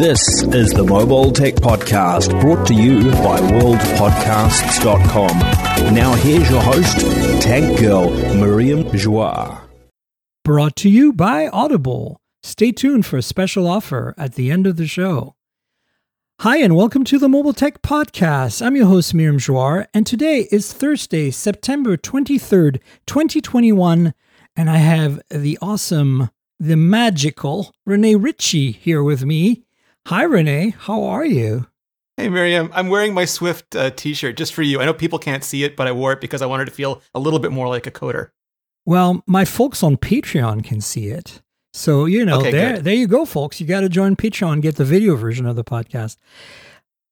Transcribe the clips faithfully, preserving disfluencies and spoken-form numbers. This is the Mobile Tech Podcast, brought to you by world podcasts dot com. Now here's your host, Tech Girl, Miriam Joire. Brought to you by Audible. Stay tuned for a special offer at the end of the show. Hi, and welcome to the Mobile Tech Podcast. I'm your host, Miriam Joire, and today is Thursday, September twenty-third, twenty twenty-one, and I have the awesome, the magical Rene Ritchie here with me. Hi, Rene. How are you? Hey, Miriam. I'm wearing my Swift uh, t-shirt just for you. I know people can't see it, but I wore it because I wanted to feel a little bit more like a coder. Well, my folks on Patreon can see it. So, you know, okay, there, there you go, folks. You got to join Patreon and get the video version of the podcast.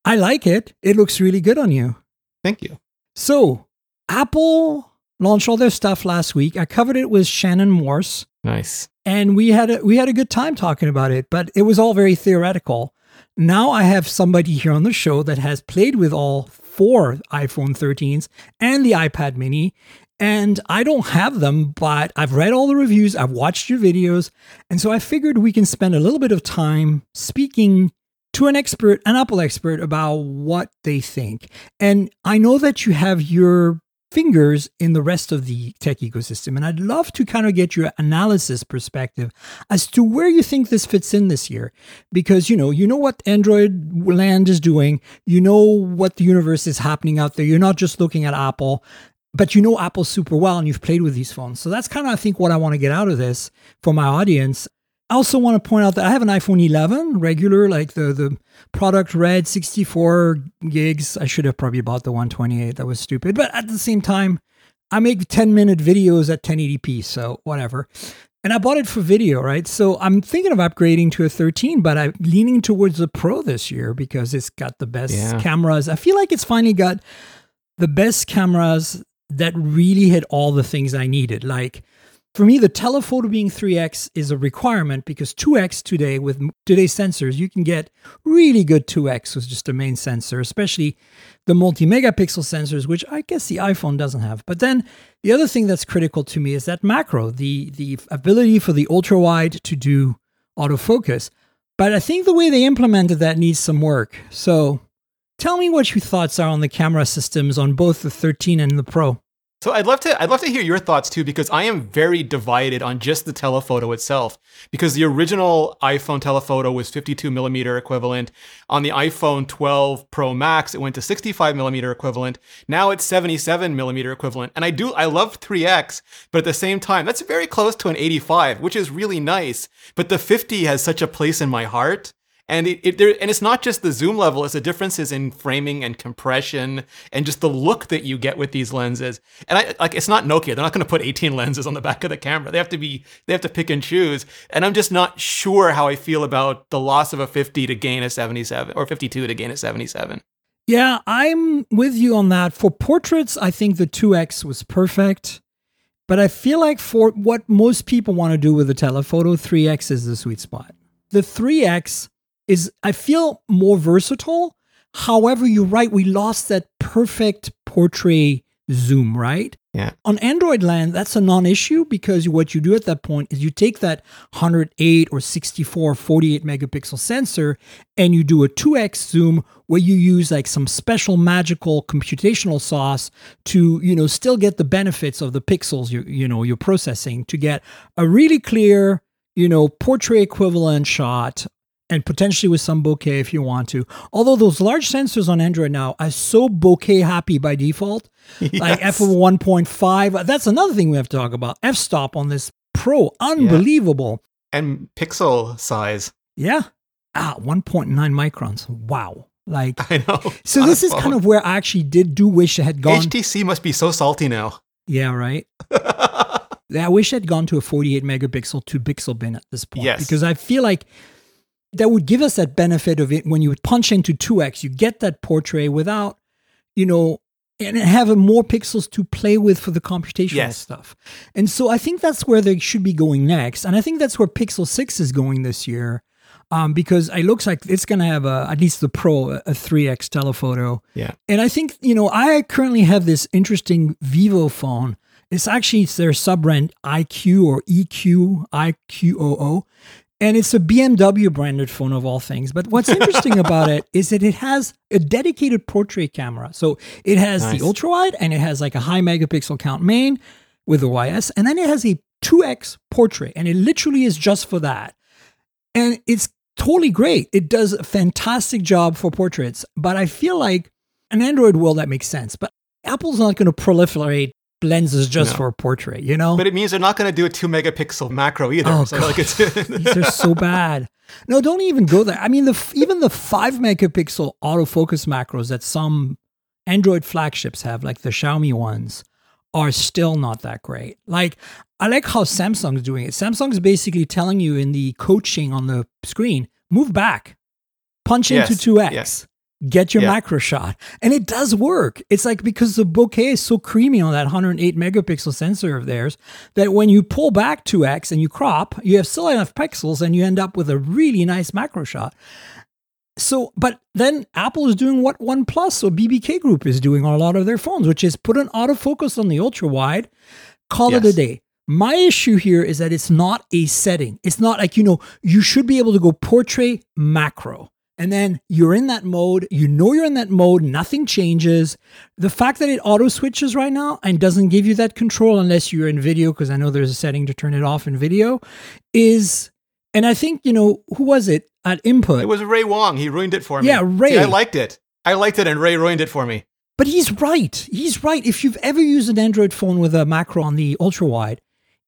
I like it. It looks really good on you. Thank you. So, Apple launched all their stuff last week. I covered it with Shannon Morse. Nice. And we had a, we had a good time talking about it, but it was all very theoretical. Now I have somebody here on the show that has played with all four iPhone thirteens and the iPad mini. And I don't have them, but I've read all the reviews, I've watched your videos, and so I figured we can spend a little bit of time speaking to an expert, an Apple expert, about what they think. And I know that you have your fingers in the rest of the tech ecosystem, and I'd love to kind of get your analysis perspective as to where you think this fits in this year. Because, you know, you know what Android land is doing, you know what the universe is happening out there, you're not just looking at Apple. But you know Apple super well, and you've played with these phones. So that's kind of, I think, what I want to get out of this for my audience. I also want to point out that I have an iPhone eleven, regular, like the, the product red, sixty-four gigs. I should have probably bought the one twenty-eight. That was stupid. But at the same time, I make ten-minute videos at ten eighty p, so whatever. And I bought it for video, right? So I'm thinking of upgrading to a thirteen, but I'm leaning towards the Pro this year because it's got the best yeah. cameras. I feel like it's finally got the best cameras that really hit all the things I needed. Like, for me, the telephoto being three X is a requirement because two X today, with today's sensors, you can get really good two X with just the main sensor, especially the multi-megapixel sensors, which I guess the iPhone doesn't have. But then the other thing that's critical to me is that macro, the, the ability for the ultra-wide to do autofocus. But I think the way they implemented that needs some work. So tell me what your thoughts are on the camera systems on both the thirteen and the Pro. So I'd love to I'd love to hear your thoughts too, because I am very divided on just the telephoto itself, because the original iPhone telephoto was fifty-two millimeter equivalent. On the iPhone twelve Pro Max, it went to sixty-five millimeter equivalent. Now it's seventy-seven millimeter equivalent. And I do I love three X, but at the same time, that's very close to an eighty-five, which is really nice. But the fifty has such a place in my heart. And it, it there, and it's not just the zoom level, it's the differences in framing and compression and just the look that you get with these lenses. And I like it's not Nokia, they're not going to put eighteen lenses on the back of the camera. They have to be they have to pick and choose. And I'm just not sure how I feel about the loss of a fifty to gain a seventy-seven or fifty-two to gain a seventy-seven. Yeah, I'm with you on that. For portraits, I think the two X was perfect. But I feel like for what most people want to do with the telephoto, three X is the sweet spot. The three X is, I feel, more versatile. However, you're right, we lost that perfect portrait zoom, right? Yeah. On Android land, that's a non-issue, because what you do at that point is you take that one oh eight or sixty-four, forty-eight megapixel sensor and you do a two X zoom where you use like some special magical computational sauce to, you know, still get the benefits of the pixels you you know you're processing to get a really clear, you know, portrait equivalent shot. And potentially with some bokeh if you want to. Although those large sensors on Android now are so bokeh happy by default. Yes. Like f one point five. That's another thing we have to talk about. F-stop on this Pro. Unbelievable. Yeah. And pixel size. Yeah. Ah, one point nine microns. Wow. Like, I know. So this is kind of where I actually did do wish I had gone. H T C must be so salty now. Yeah, right? I wish I'd gone to a forty-eight megapixel two pixel bin at this point. Yes. Because I feel like that would give us that benefit of it when you punch into two X, you get that portrait without, you know, and have more pixels to play with for the computational yes. stuff. And so I think that's where they should be going next. And I think that's where Pixel six is going this year, um, because it looks like it's going to have, a, at least the Pro, a three X telephoto. Yeah. And I think, you know, I currently have this interesting Vivo phone. It's actually, it's their sub-brand I Q or E Q, I Q O O. And it's a B M W branded phone of all things. But what's interesting about it is that it has a dedicated portrait camera. So it has nice. the ultra wide, and it has like a high megapixel count main with the Y S. And then it has a two X portrait, and it literally is just for that. And it's totally great. It does a fantastic job for portraits. But I feel like an Android world, that makes sense. But Apple's not going to proliferate lenses just no. for a portrait, you know? But it means they're not going to do a two megapixel macro either. Oh, so like it's These are so bad. No, don't even go there. I mean, the even the five megapixel autofocus macros that some Android flagships have, like the Xiaomi ones, are still not that great. Like, I like how Samsung's doing it. Samsung's basically telling you in the coaching on the screen, move back, punch yes, into two X. Yes. Get your yeah. macro shot. And it does work. It's like, because the bokeh is so creamy on that one hundred eight megapixel sensor of theirs, that when you pull back two X and you crop, you have still enough pixels and you end up with a really nice macro shot. So, but then Apple is doing what OnePlus or B B K Group is doing on a lot of their phones, which is put an autofocus on the ultra wide, call yes. it a day. My issue here is that it's not a setting. It's not like, you know, you should be able to go portrait macro. And then you're in that mode, you know you're in that mode, nothing changes. The fact that it auto switches right now and doesn't give you that control unless you're in video, because I know there's a setting to turn it off in video, is, and I think, you know, who was it at Input? It was Ray Wong. He ruined it for me. Yeah, Ray. See, I liked it. I liked it and Ray ruined it for me. But he's right. He's right. If you've ever used an Android phone with a macro on the ultra wide,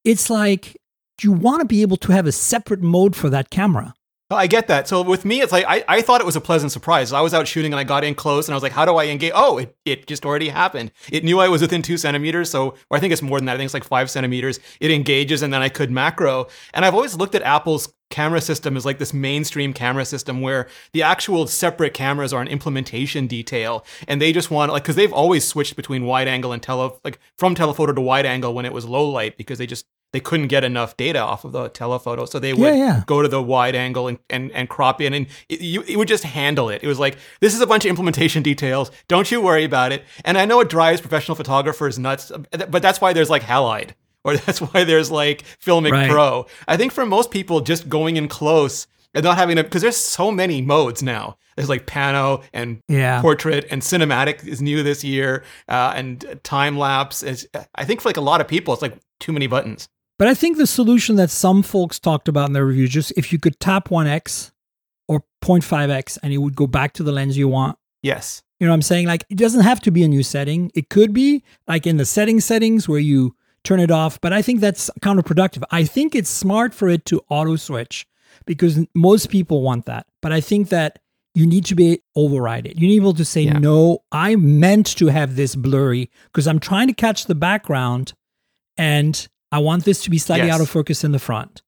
it's like you want to be able to have a separate mode for that camera. I get that. So with me, it's like, I, I thought it was a pleasant surprise. I was out shooting and I got in close and I was like, how do I engage? Oh, it, it just already happened. It knew I was within two centimeters. So, or I think it's more than that. I think it's like five centimeters. It engages and then I could macro. And I've always looked at Apple's camera system is like this mainstream camera system where the actual separate cameras are an implementation detail, and they just want, like, because they've always switched between wide angle and tele, like from telephoto to wide angle when it was low light, because they just they couldn't get enough data off of the telephoto, so they would yeah, yeah. go to the wide angle and and, and crop in, and it, you, it would just handle it. It was like, this is a bunch of implementation details. Don't you worry about it. And I know it drives professional photographers nuts, but that's why there's like Halide. Or that's why there's like Filmic right. Pro. I think for most people, just going in close and not having to, because there's so many modes now. There's like Pano and yeah. Portrait and Cinematic is new this year, uh, and Time Lapse. It's, I think for like a lot of people, it's like too many buttons. But I think the solution that some folks talked about in their review, just if you could tap one X or zero point five X and it would go back to the lens you want. Yes. You know what I'm saying? Like, it doesn't have to be a new setting. It could be like in the setting settings where you turn it off. But I think that's counterproductive. I think it's smart for it to auto switch because most people want that. But I think that you need to be override it. You need to be able to say, yeah. no, I meant to have this blurry because I'm trying to catch the background and I want this to be slightly yes. out of focus in the front.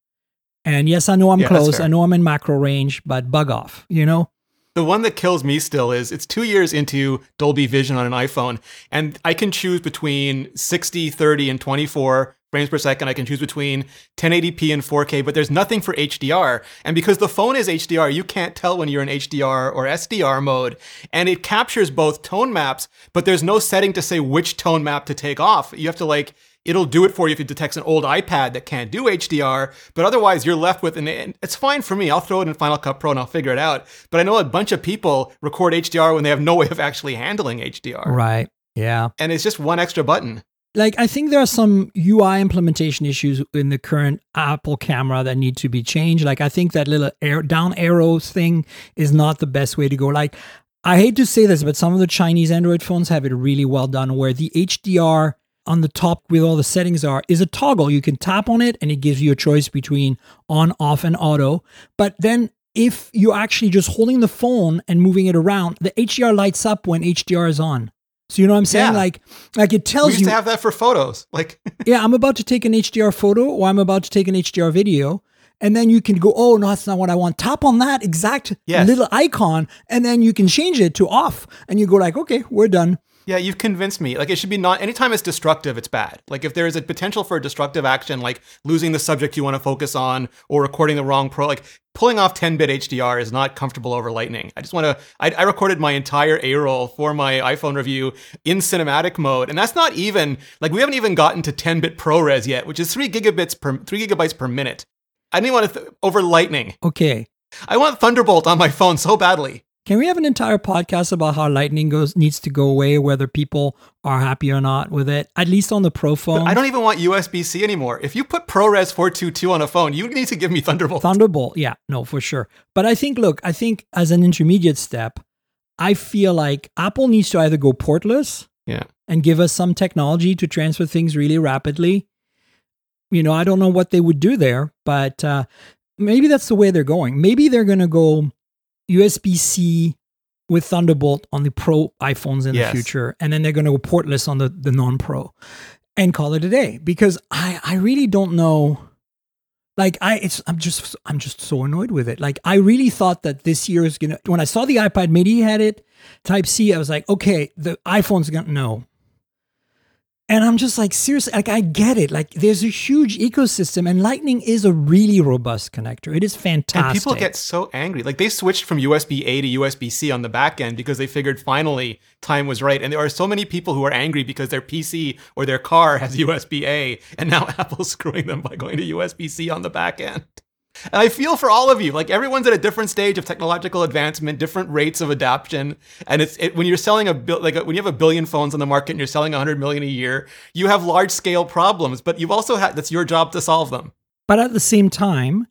And yes, I know I'm yeah, close. I know I'm in macro range, but bug off, you know? The one that kills me still is it's two years into Dolby Vision on an iPhone, and I can choose between sixty, thirty, and twenty-four frames per second. I can choose between ten eighty p and four K, but there's nothing for H D R. And because the phone is H D R, you can't tell when you're in H D R or S D R mode. And it captures both tone maps, but there's no setting to say which tone map to take off. You have to like... It'll do it for you if it detects an old iPad that can't do H D R, but otherwise you're left with, an, and it's fine for me, I'll throw it in Final Cut Pro and I'll figure it out. But I know a bunch of people record H D R when they have no way of actually handling H D R. Right, yeah. And it's just one extra button. Like, I think there are some U I implementation issues in the current Apple camera that need to be changed. Like, I think that little air, down arrows thing is not the best way to go. Like, I hate to say this, but some of the Chinese Android phones have it really well done where the H D R on the top with all the settings are is a toggle. You can tap on it and it gives you a choice between on, off, and auto. But then if you're actually just holding the phone and moving it around, the H D R lights up when H D R is on. So you know what I'm saying? Yeah. Like, like it tells you. We used you, to have that for photos. Like, yeah, I'm about to take an H D R photo or I'm about to take an H D R video. And then you can go, oh, no, that's not what I want. Tap on that exact yes. little icon. And then you can change it to off. And you go like, okay, we're done. Yeah, you've convinced me. Like, it should be not... Anytime it's destructive, it's bad. Like, if there is a potential for a destructive action, like losing the subject you want to focus on or recording the wrong pro... Like, pulling off ten-bit H D R is not comfortable over Lightning. I just want to... I, I recorded my entire A-roll for my iPhone review in cinematic mode, and that's not even... Like, we haven't even gotten to ten-bit ProRes yet, which is three gigabits per... three gigabytes per minute. I didn't want to th- over Lightning. Okay. I want Thunderbolt on my phone so badly. Can we have an entire podcast about how Lightning goes needs to go away, whether people are happy or not with it, at least on the Pro phone? But I don't even want U S B C anymore. If you put ProRes four twenty-two on a phone, you need to give me Thunderbolt. Thunderbolt, yeah, no, for sure. But I think, look, I think as an intermediate step, I feel like Apple needs to either go portless yeah. and give us some technology to transfer things really rapidly. You know, I don't know what they would do there, but uh, maybe that's the way they're going. Maybe they're going to go U S B C with Thunderbolt on the Pro iPhones in yes. the future, and then they're going to go portless on the, the non-Pro and call it a day. Because I, I really don't know. Like I, it's I'm just I'm just so annoyed with it. Like I really thought that this year is gonna. When I saw the iPad mini had it Type C, I was like, okay, the iPhone's gonna no. And I'm just like, seriously, like I get it. Like there's a huge ecosystem and Lightning is a really robust connector. It is fantastic. And people get so angry. Like they switched from U S B A to U S B C on the back end because they figured finally time was right. And there are so many people who are angry because their P C or their car has U S B A and now Apple's screwing them by going to U S B C on the back end. And I feel for all of you, like everyone's at a different stage of technological advancement, different rates of adoption. And it's it, when you're selling a bill, like a, when you have a billion phones on the market and you're selling one hundred million a year, you have large scale problems, but you've also had, that's your job to solve them. But at the same time,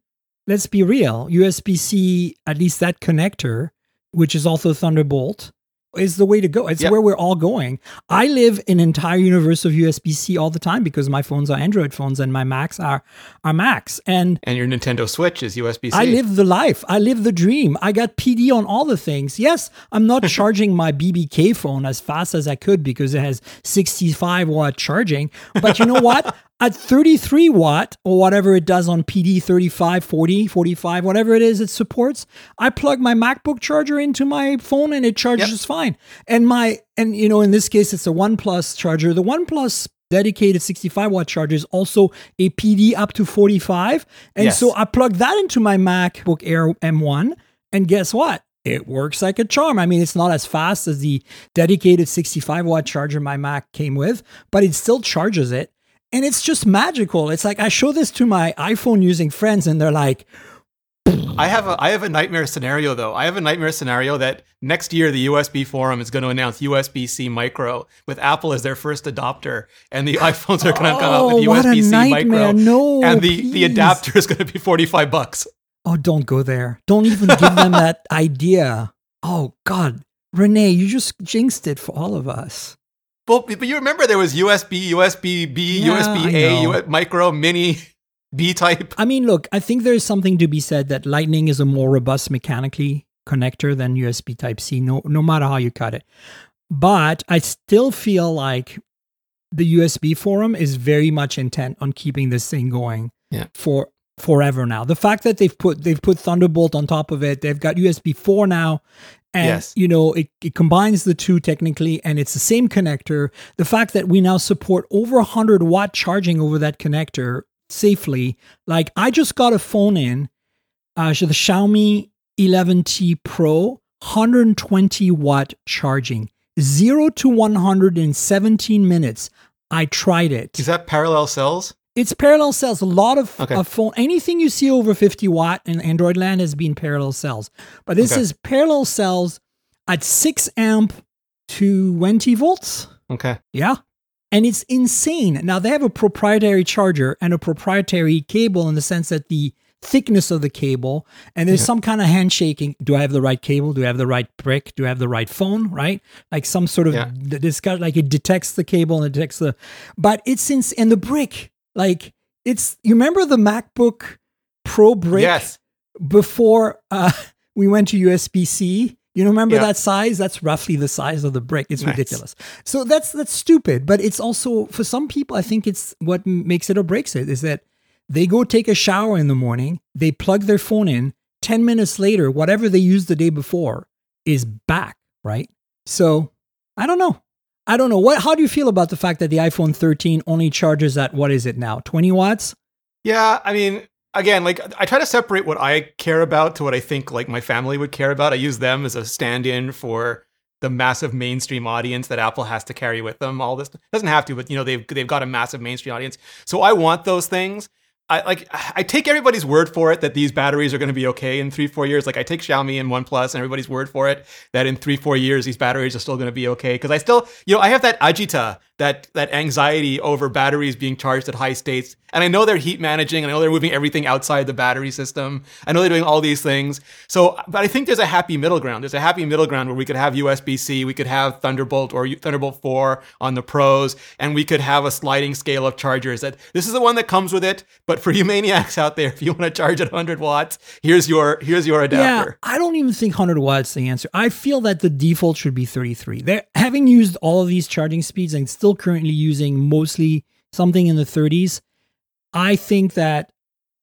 let's be real, U S B C, at least that connector, which is also Thunderbolt, is the way to go. It's yep. where we're all going. I live in an entire universe of U S B C all the time because my phones are Android phones and my Macs are, are Macs. And and your Nintendo Switch is U S B C. I live the life. I live the dream. I got P D on all the things. Yes, I'm not charging my B B K phone as fast as I could because it has sixty-five watt charging. But you know what? At thirty-three watt or whatever it does on P D, thirty-five, forty, forty-five, whatever it is it supports, I plug my MacBook charger into my phone and it charges yep. fine. And my, and you know, in this case, it's a OnePlus charger. The OnePlus dedicated sixty-five watt charger is also a P D up to forty-five. And yes. so I plug that into my MacBook Air M one and guess what? It works like a charm. I mean, it's not as fast as the dedicated sixty-five watt charger my Mac came with, but it still charges it. And it's just magical. It's like I show this to my iPhone using friends and they're like, I have a I have a nightmare scenario though. I have a nightmare scenario that next year the U S B forum is going to announce U S B C micro with Apple as their first adopter and the iPhones are going to come out with U S B C micro. No, and the, the adapter is going to be forty-five bucks. Oh, don't go there. Don't even give them that idea. Oh God, Rene, you just jinxed it for all of us. Well, but you remember there was U S B, U S B B, yeah, U S B A, U S B, micro, mini, B-type. I mean, look, I think there's something to be said that Lightning is a more robust mechanically connector than U S B Type-C, no, no matter how you cut it. But I still feel like the U S B forum is very much intent on keeping this thing going yeah. for forever now. The fact that they've put they've put Thunderbolt on top of it, they've got U S B four now, and yes. you know it, it combines the two technically, and it's the same connector. The fact that we now support over one hundred watt charging over that connector safely, like I just got a phone in, uh, the Xiaomi eleven T Pro, one hundred twenty watt charging, zero to one hundred in seventeen minutes. I tried it. Is that parallel cells? It's parallel cells. A lot of okay. a phone, anything you see over fifty watt in Android land has been parallel cells. But this okay. is parallel cells at six amp to twenty volts. Okay. Yeah. And it's insane. Now, they have a proprietary charger and a proprietary cable in the sense that the thickness of the cable, and there's yeah. some kind of handshaking. Do I have the right cable? Do I have the right brick? Do I have the right phone? Right? Like some sort of yeah. discussion, like it detects the cable and it detects the, but it's in, and the brick. Like it's, you remember the MacBook Pro brick yes. before uh, we went to U S B C? You remember yeah. that size? That's roughly the size of the brick. It's nice. Ridiculous. So that's, that's stupid. But it's also, for some people, I think it's what makes it or breaks it is that they go take a shower in the morning. They plug their phone in. ten minutes later, whatever they used the day before is back. Right. So I don't know. I don't know. What? How do you feel about the fact that the iPhone thirteen only charges at, what is it now, twenty watts? Yeah, I mean, again, like I try to separate what I care about to what I think like my family would care about. I use them as a stand-in for the massive mainstream audience that Apple has to carry with them. All this doesn't have to, but you know, they've they've got a massive mainstream audience. So I want those things. I like I take everybody's word for it that these batteries are going to be okay in three, four years. Like I take Xiaomi and OnePlus and everybody's word for it that in three, four years, these batteries are still going to be okay. Because I still, you know, I have that agita, that that anxiety over batteries being charged at high states. And I know they're heat managing, and I know they're moving everything outside the battery system. I know they're doing all these things. So, but I think there's a happy middle ground. There's a happy middle ground where we could have U S B C, we could have Thunderbolt or Thunderbolt four on the Pros, and we could have a sliding scale of chargers. That this is the one that comes with it, but for you maniacs out there, if you want to charge at one hundred watts, here's your here's your adapter. Yeah, I don't even think one hundred watts is the answer. I feel that the default should be thirty-three. They're, having used all of these charging speeds and still currently using mostly something in the thirties, I think that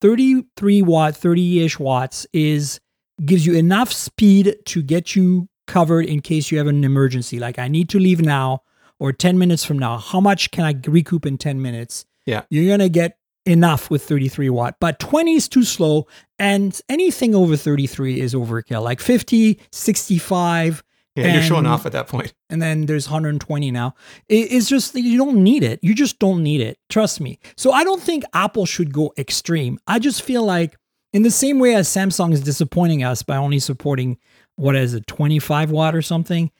thirty-three watt, thirty-ish watts is gives you enough speed to get you covered in case you have an emergency. Like I need to leave now or ten minutes from now. How much can I recoup in ten minutes? Yeah, you're going to get enough with thirty-three watt, but twenty is too slow, and anything over thirty-three is overkill, like fifty, sixty-five. Yeah, and, you're showing off at that point. And then there's one hundred twenty now. It, it's just, you don't need it. You just don't need it. Trust me. So I don't think Apple should go extreme. I just feel like in the same way as Samsung is disappointing us by only supporting, what is it, twenty-five watt or something,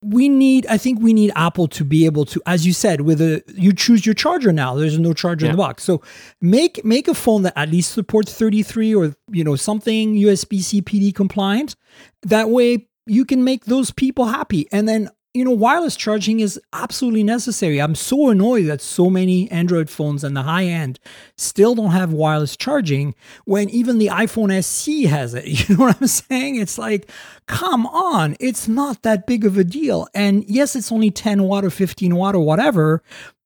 we need, I think we need Apple to be able to, as you said, with a, you choose your charger now, there's no charger yeah. in the box. So make, make a phone that at least supports thirty-three or, you know, something U S B C P D compliant. That way you can make those people happy. And then, you know, wireless charging is absolutely necessary. I'm so annoyed that so many Android phones and the high end still don't have wireless charging when even the iPhone S E has it. You know what I'm saying? It's like, come on, it's not that big of a deal. And yes, it's only ten watt or fifteen watt or whatever,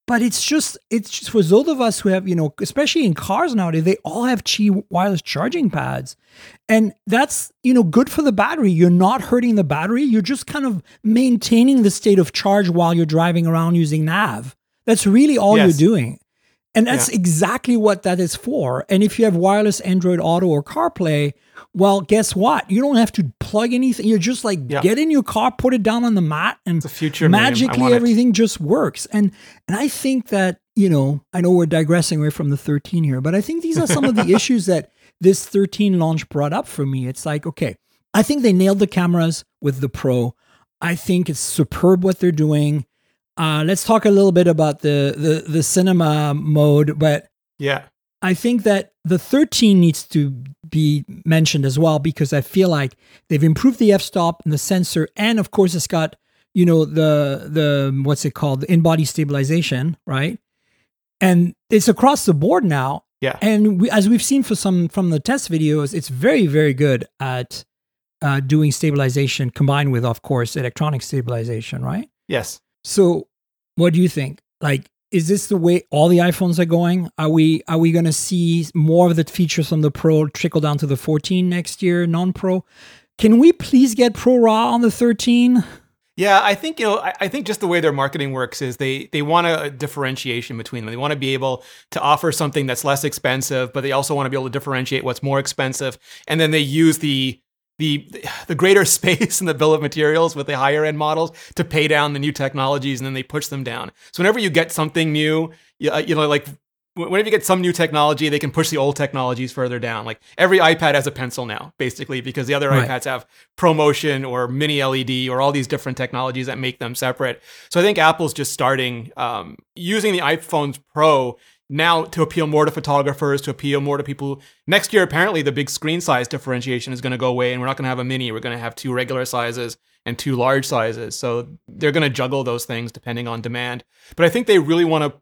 but it's just, it's just for those of us who have, you know, especially in cars nowadays, they all have cheap wireless charging pads. And that's, you know, good for the battery. You're not hurting the battery. You're just kind of maintaining the state of charge while you're driving around using nav. That's really all yes. you're doing. And that's yeah. exactly what that is for. And if you have wireless Android Auto or CarPlay, well, guess what? You don't have to plug anything. You're just like, yeah. get in your car, put it down on the mat, and future magically everything it. just works. And and I think that, you know, I know we're digressing away from the thirteen here, but I think these are some of the issues that this thirteen launch brought up for me. It's like, okay, I think they nailed the cameras with the Pro. I think it's superb what they're doing. Uh, let's talk a little bit about the, the, the cinema mode, but yeah, I think that the thirteen needs to be mentioned as well, because I feel like they've improved the f-stop and the sensor. And of course it's got, you know, the, the, what's it called? The in-body stabilization, right? And it's across the board now. Yeah. And we, as we've seen for some, from the test videos, it's very, very good at uh, doing stabilization combined with, of course, electronic stabilization, right? Yes. So what do you think? Like, is this the way all the iPhones are going? Are we are we going to see more of the features from the Pro trickle down to the fourteen next year, non-Pro? Can we please get Pro Raw on the thirteen? Yeah, I think, you know, I, I think just the way their marketing works is they they want a differentiation between them. They want to be able to offer something that's less expensive, but they also want to be able to differentiate what's more expensive. And then they use the The, the greater space in the bill of materials with the higher end models to pay down the new technologies, and then they push them down. So whenever you get something new, you, you know, like whenever you get some new technology, they can push the old technologies further down. Like every iPad has a pencil now, basically, because the other right. iPads have ProMotion or mini L E D or all these different technologies that make them separate. So I think Apple's just starting um, using the iPhone's Pro now to appeal more to photographers, to appeal more to people. Next year, apparently, the big screen size differentiation is going to go away, and we're not going to have a mini. We're going to have two regular sizes and two large sizes. So they're going to juggle those things depending on demand. But I think they really want to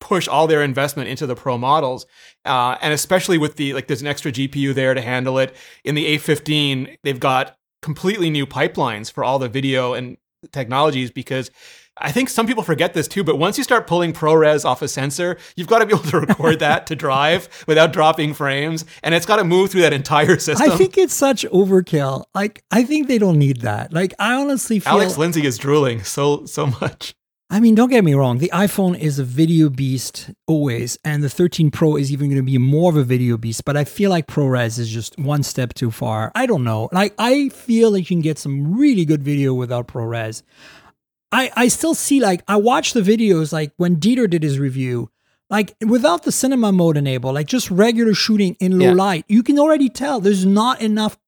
push all their investment into the Pro models, uh, and especially with the, like, there's an extra G P U there to handle it. In the A fifteen, they've got completely new pipelines for all the video and technologies, because I think some people forget this too, but once you start pulling ProRes off a sensor, you've got to be able to record that to drive without dropping frames. And it's got to move through that entire system. I think it's such overkill. Like, I think they don't need that. Like, I honestly feel... Alex Lindsay is drooling so, so much. I mean, don't get me wrong. The iPhone is a video beast always. And the thirteen Pro is even going to be more of a video beast. But I feel like ProRes is just one step too far. I don't know. Like, I feel like you can get some really good video without ProRes. I, I still see, like, I watch the videos, like when Dieter did his review, like without the cinema mode enabled, like just regular shooting in low yeah. light, you can already tell there's not enough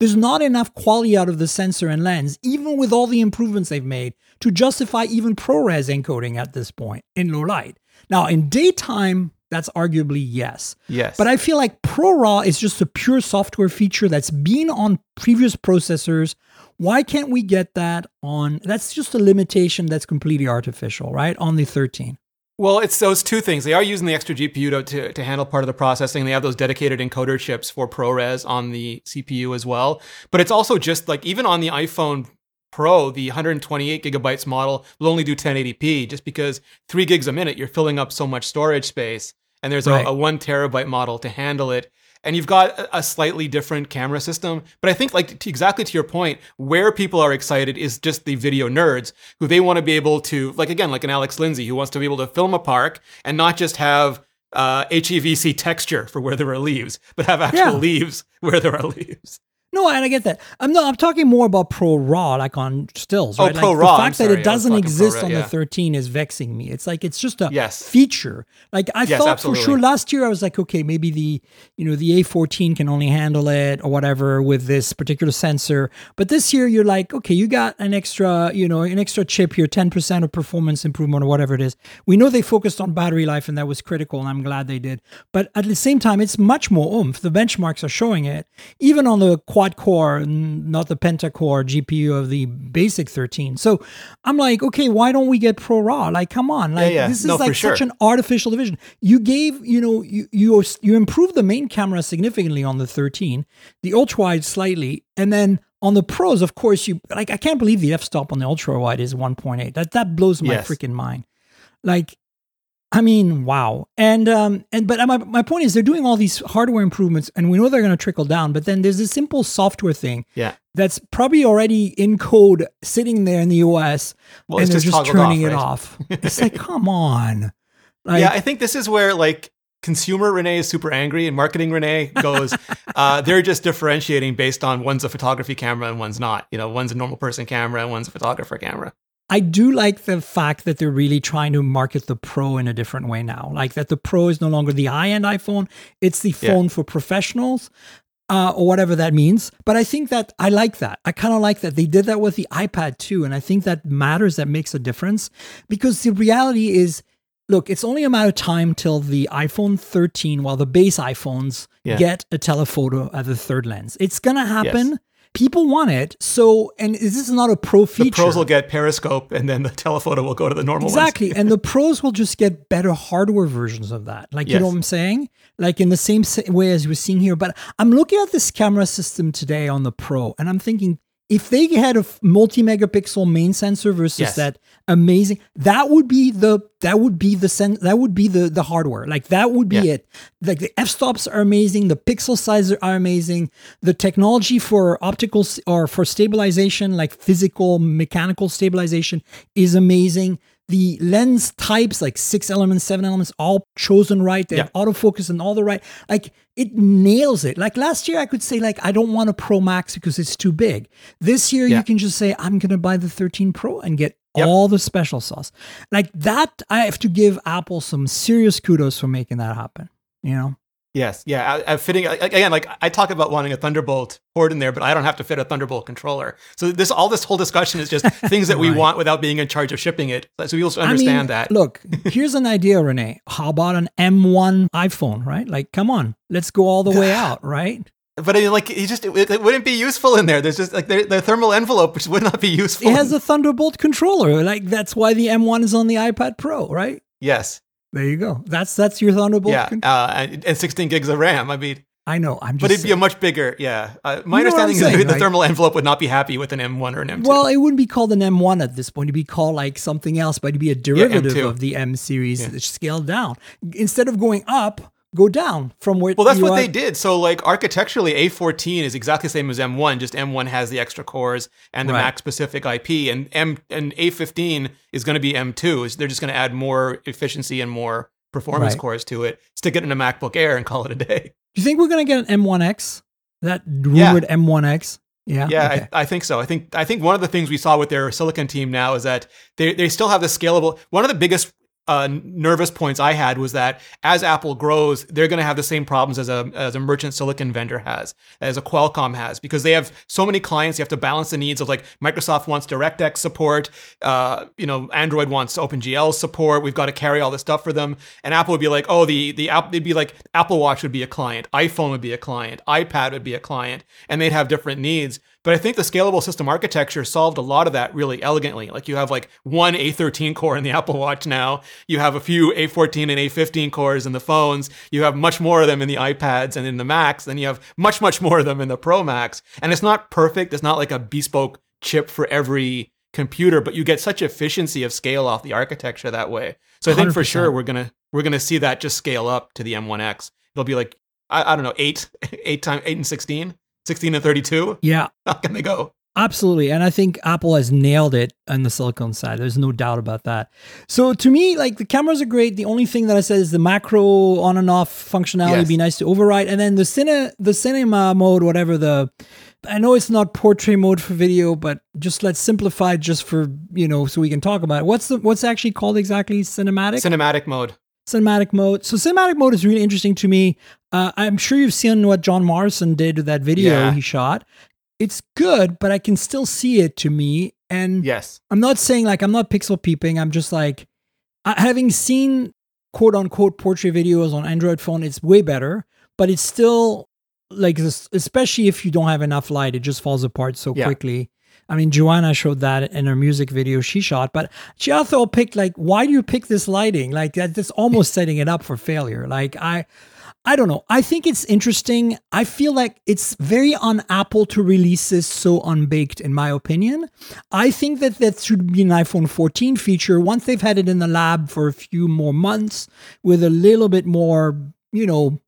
There's not enough quality out of the sensor and lens, even with all the improvements they've made, to justify even ProRes encoding at this point in low light. Now, in daytime, that's arguably yes. Yes. But I feel like ProRAW is just a pure software feature that's been on previous processors. Why can't we get that on? That's just a limitation that's completely artificial, right? On the thirteen. Well, it's those two things. They are using the extra G P U to, to, to handle part of the processing. They have those dedicated encoder chips for ProRes on the C P U as well. But it's also just like, even on the iPhone Pro, the one twenty-eight gigabytes model will only do ten eighty p just because three gigs a minute, you're filling up so much storage space. And there's right. a, a one terabyte model to handle it. And you've got a slightly different camera system. But I think, like, to, exactly to your point, where people are excited is just the video nerds who they want to be able to, like, again, like an Alex Lindsay who wants to be able to film a park and not just have uh, H E V C texture for where there are leaves, but have actual yeah. leaves where there are leaves. No, and I get that. I'm no, I'm talking more about Pro Raw, like on stills. Right? Oh, Pro like Raw. The fact sorry, that it doesn't exist on yeah. the thirteen is vexing me. It's like it's just a yes. feature. Like I yes, thought absolutely. for sure last year, I was like, okay, maybe the you know the A fourteen can only handle it or whatever with this particular sensor. But this year, you're like, okay, you got an extra you know an extra chip here, ten percent of performance improvement or whatever it is. We know they focused on battery life, and that was critical, and I'm glad they did. But at the same time, it's much more oomph. The benchmarks are showing it, even on the quad core, not the pentacore G P U of the basic thirteen. So I'm like, okay, why don't we get Pro Raw? Like, come on. Like, yeah, yeah. this is no, like such sure. an artificial division. You gave, you know, you, you, you improved the main camera significantly on the thirteen, the ultra wide slightly. And then on the Pros, of course, you like, I can't believe the f-stop on the ultra wide is one point eight. That, that blows my yes. freaking mind. Like, I mean, wow. And, um, and, but my, my point is they're doing all these hardware improvements and we know they're going to trickle down, but then there's this simple software thing yeah. that's probably already in code sitting there in the O S well, and they're just, just turning off, it right? off. It's like, come on. Like, yeah. I think this is where like consumer Rene is super angry and marketing Rene goes, uh, they're just differentiating based on one's a photography camera and one's not, you know, one's a normal person camera and one's a photographer camera. I do like the fact that they're really trying to market the Pro in a different way now. Like that the Pro is no longer the high-end iPhone. It's the phone yeah. for professionals uh, or whatever that means. But I think that I like that. I kind of like that. They did that with the iPad too. And I think that matters. That makes a difference because the reality is, look, it's only a matter of time till the iPhone thirteen, while well, the base iPhones yeah. get a telephoto at the third lens. It's going to happen. Yes. People want it, so and this is not a pro feature. The pros will get periscope, and then the telephoto will go to the normal exactly. ones. Exactly, and the pros will just get better hardware versions of that. Like yes. you know what I'm saying? Like in the same way as we're seeing here. But I'm looking at this camera system today on the Pro, and I'm thinking if they had a multi-megapixel main sensor versus yes. that amazing, that would be the that would be the sen- that would be the the hardware. Like that would be yeah. it. Like the f-stops are amazing, the pixel sizes are amazing, the technology for optical or for stabilization, like physical mechanical stabilization, is amazing. The lens types, like six elements, seven elements, all chosen right. They yeah. have autofocus and all the right. Like it nails it. Like last year, I could say like I don't want a Pro Max because it's too big. This year, yeah. you can just say I'm going to buy the thirteen Pro and get yep. all the special sauce. Like that, I have to give Apple some serious kudos for making that happen. You know. Yes. Yeah. I, I'm fitting again. Like I talk about wanting a Thunderbolt port in there, but I don't have to fit a Thunderbolt controller. So this, all this whole discussion is just things that we right. want without being in charge of shipping it. So you'll understand I mean, that. Look, here's an idea, Rene. How about an M one iPhone? Right? Like, come on, let's go all the way out. Right? But I mean, like, it just it, it wouldn't be useful in there. There's just like the, the thermal envelope, which would not be useful. It has a Thunderbolt controller. Like that's why the M one is on the iPad Pro, right? Yes. There you go. That's that's your Thunderbolt. Yeah, uh, and, and sixteen gigs of RAM. I mean, I know. I'm just. But it'd saying. be a much bigger. Yeah. Uh, my you know understanding is saying, that the right? thermal envelope would not be happy with an M one or an M two. Well, it wouldn't be called an M one at this point. It'd be called like something else, but it'd be a derivative yeah, of the M series yeah. scaled down. Instead of going up, go down from where. Well, that's what are. they did. So, like architecturally, A fourteen is exactly the same as M one. Just M one has the extra cores and the right. Mac-specific I P, and M and A fifteen is going to be M two. They're just going to add more efficiency and more performance right. cores to it. Stick it in a MacBook Air and call it a day. Do you think we're going to get an M one X? That rumored yeah. M one X. Yeah, yeah, okay. I, I think so. I think I think one of the things we saw with their silicon team now is that they they still have the scalable. One of the biggest uh, nervous points I had was that as Apple grows, they're going to have the same problems as a as a merchant silicon vendor has, as a Qualcomm has, because they have so many clients. You have to balance the needs of, like, Microsoft wants DirectX support, uh, you know, Android wants OpenGL support. We've got to carry all this stuff for them. And Apple would be like, oh, the the app, they'd be like, Apple Watch would be a client, iPhone would be a client, iPad would be a client, and they'd have different needs. But I think the scalable system architecture solved a lot of that really elegantly. Like, you have like one A thirteen core in the Apple Watch now. You have a few A fourteen and A fifteen cores in the phones. You have much more of them in the iPads and in the Macs. Then you have much, much more of them in the Pro Max. And it's not perfect. It's not like a bespoke chip for every computer, but you get such efficiency of scale off the architecture that way. So I think one hundred percent. For sure we're gonna we're gonna see that just scale up to the M one X. It'll be like, I, I don't know, eight, eight times eight and sixteen. sixteen and thirty-two? Yeah. How can they go? Absolutely. And I think Apple has nailed it on the silicon side. There's no doubt about that. So to me, like, the cameras are great. The only thing that I said is the macro on and off functionality yes. would be nice to override. And then the cine, the cinema mode, whatever the, I know it's not portrait mode for video, but just let's simplify just for, you know, so we can talk about it. What's the, what's actually called exactly? Cinematic? Cinematic mode. Cinematic mode. So cinematic mode is really interesting to me. Uh, I'm sure you've seen what John Morrison did with that video yeah. he shot. It's good, but I can still see it to me. And yes. I'm not saying, like, I'm not pixel peeping. I'm just like, I, having seen quote unquote portrait videos on Android phone, it's way better, but it's still like this, especially if you don't have enough light, it just falls apart so yeah. quickly. I mean, Joanna showed that in her music video she shot, but she also picked, like, why do you pick this lighting? Like, that, that's almost setting it up for failure. Like, I, I don't know. I think it's interesting. I feel like it's very on Apple to release this so unbaked, in my opinion. I think that that should be an iPhone fourteen feature. Once they've had it in the lab for a few more months with a little bit more, you know,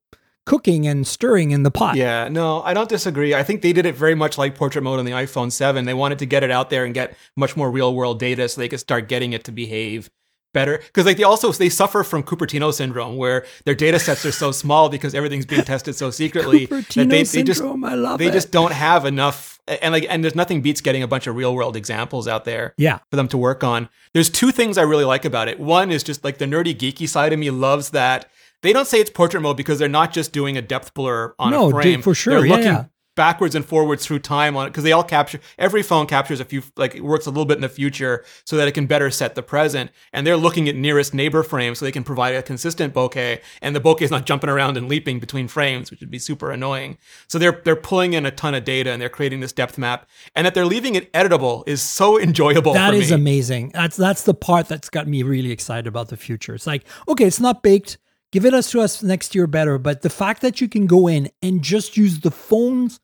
cooking and stirring in the pot. Yeah, no, I don't disagree. I think they did it very much like portrait mode on the iPhone seven. They wanted to get it out there and get much more real world data so they could start getting it to behave better. Because, like, they also, they suffer from Cupertino syndrome, where their data sets are so small because everything's being tested so secretly. Cupertino that they, they syndrome, just, I love They it. just don't have enough. And like, and there's nothing beats getting a bunch of real world examples out there yeah. for them to work on. There's two things I really like about it. One is just, like, the nerdy geeky side of me loves that they don't say it's portrait mode because they're not just doing a depth blur on no, a frame. No, for sure. They're yeah, looking yeah. backwards and forwards through time on it, because they all capture, every phone captures a few, like, it works a little bit in the future so that it can better set the present. And they're looking at nearest neighbor frames so they can provide a consistent bokeh, and the bokeh is not jumping around and leaping between frames, which would be super annoying. So they're they're pulling in a ton of data and they're creating this depth map, and that they're leaving it editable is so enjoyable. That for is me. amazing. That's that's the part that's got me really excited about the future. It's like, okay, it's not baked. Give it us to us next year better. But the fact that you can go in and just use the phone's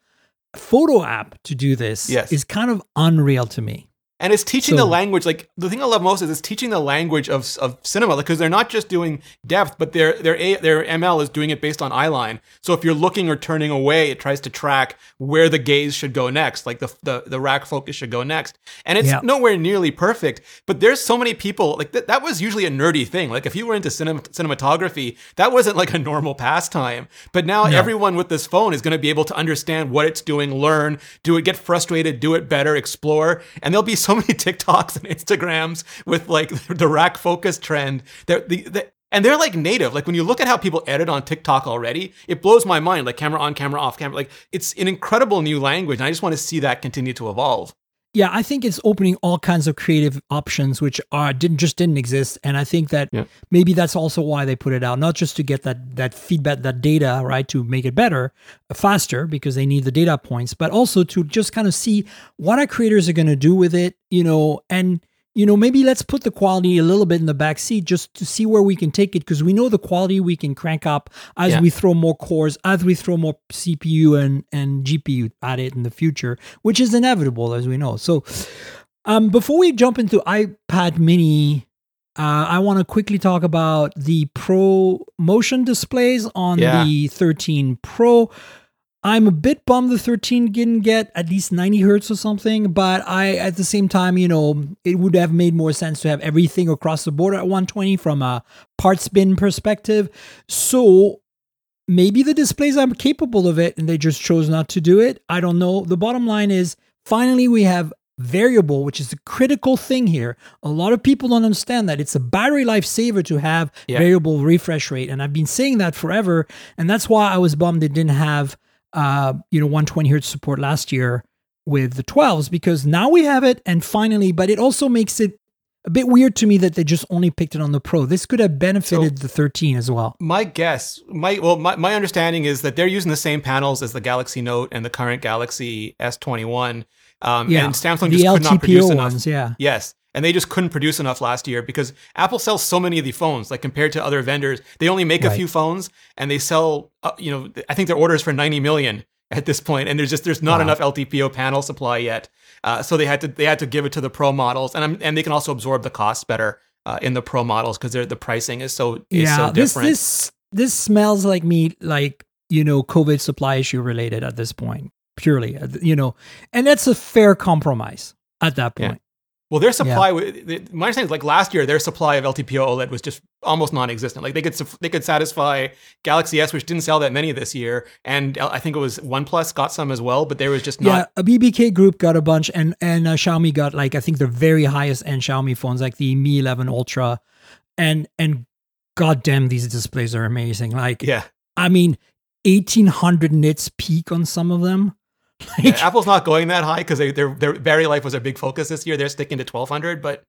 photo app to do this yes. is kind of unreal to me. And it's teaching so, the language. Like, the thing I love most is it's teaching the language of of cinema, because, like, they're not just doing depth, but their their a, their M L is doing it based on eyeline. So if you're looking or turning away, it tries to track where the gaze should go next, like the the, the rack focus should go next. And it's yeah. nowhere nearly perfect. But there's so many people like th- that was usually a nerdy thing. Like, if you were into cinema, cinematography, that wasn't like a normal pastime. But now no. everyone with this phone is going to be able to understand what it's doing, learn, do it, get frustrated, do it better, explore, and there'll be so many TikToks and Instagrams with, like, the rack focus trend. They're, the, the, and they're, like, native. Like, when you look at how people edit on TikTok already, it blows my mind. Like, camera on, camera off, camera. Like, it's an incredible new language. And I just want to see that continue to evolve. Yeah, I think it's opening all kinds of creative options, which are didn't just didn't exist. And I think that yeah. maybe that's also why they put it out, not just to get that that feedback, that data, right, to make it better, faster, because they need the data points, but also to just kind of see what our creators are going to do with it, you know, and, you know, maybe let's put the quality a little bit in the back seat just to see where we can take it, because we know the quality we can crank up as yeah. we throw more cores, as we throw more C P U and, and G P U at it in the future, which is inevitable, as we know. So um, before we jump into iPad mini, uh, I want to quickly talk about the Pro motion displays on yeah. the thirteen Pro. I'm a bit bummed the thirteen didn't get at least ninety hertz or something, but I, at the same time, you know, it would have made more sense to have everything across the board at one twenty from a parts bin perspective. So maybe the displays are capable of it and they just chose not to do it. I don't know. The bottom line is finally we have variable, which is a critical thing here. A lot of people don't understand that. It's a battery lifesaver to have yeah. variable refresh rate. And I've been saying that forever. And that's why I was bummed they didn't have uh, you know, one twenty hertz support last year with the twelves, because now we have it, and finally. But it also makes it a bit weird to me that they just only picked it on the Pro. This could have benefited so, the thirteen as well. My guess, my well, my, my understanding is that they're using the same panels as the Galaxy Note and the current Galaxy S twenty-one. Um, yeah. And Samsung just could not produce enough. The L T P O ones, yeah. Yes. And they just couldn't produce enough last year because Apple sells so many of the phones. Like, compared to other vendors, they only make right. a few phones, and they sell, uh, you know, I think their order is for ninety million at this point, and there's just there's not wow. enough L T P O panel supply yet. Uh, so they had to they had to give it to the Pro models, and I'm, and they can also absorb the costs better uh, in the Pro models because the pricing is so is yeah, so different. This, this this smells like me like you know COVID supply issue related at this point. Purely, you know, and that's a fair compromise at that point. Yeah. Well, their supply, yeah. my understanding is like last year, their supply of L T P O OLED was just almost non-existent. Like they could they could satisfy Galaxy S, which didn't sell that many this year, and I think it was OnePlus got some as well, but there was just not. Yeah, a B B K Group got a bunch, and and uh, Xiaomi got like I think the very highest end Xiaomi phones, like the Mi eleven Ultra, and and goddamn, these displays are amazing. Like, yeah, I mean, eighteen hundred nits peak on some of them. Like, yeah, Apple's not going that high because their their battery life was a big focus this year. They're sticking to twelve hundred, but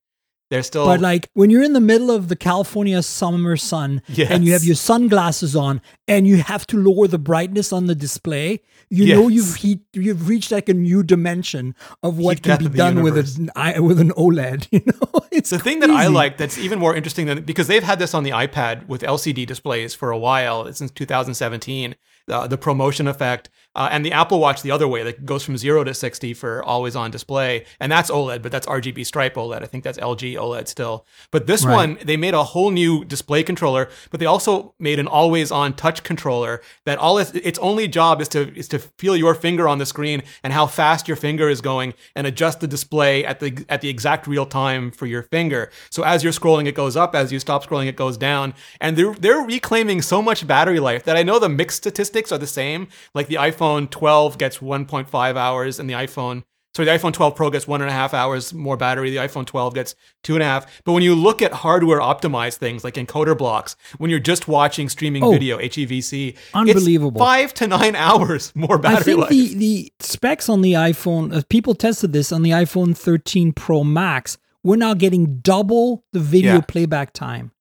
they're still. But like when you're in the middle of the California summer sun yes. and you have your sunglasses on and you have to lower the brightness on the display, you yes. know you've heat, you've reached like a new dimension of what heat can be done universe. with an with an OLED. You know, it's the thing crazy. That I like that's even more interesting than because they've had this on the iPad with L C D displays for a while since two thousand seventeen. Uh, the promotion effect, uh, and the Apple Watch the other way, that goes from zero to sixty for always on display. And that's OLED, but that's R G B stripe OLED. I think that's L G OLED still. But this right. one, they made a whole new display controller, but they also made an always on touch controller that all its, its only job is to is to feel your finger on the screen and how fast your finger is going and adjust the display at the at the exact real time for your finger. So as you're scrolling, it goes up. As you stop scrolling, it goes down. And they're, they're reclaiming so much battery life that I know the mixed statistics are the same. Like the iPhone twelve gets one point five hours, and the iPhone, sorry, the iPhone twelve Pro gets one and a half hours more battery. The iPhone twelve gets two and a half. But when you look at hardware optimized things like encoder blocks, when you're just watching streaming oh, video, H E V C, unbelievable, it's five to nine hours more battery I think life. The, the specs on the iPhone, uh, people tested this on the iPhone thirteen Pro Max. We're now getting double the video yeah. playback time.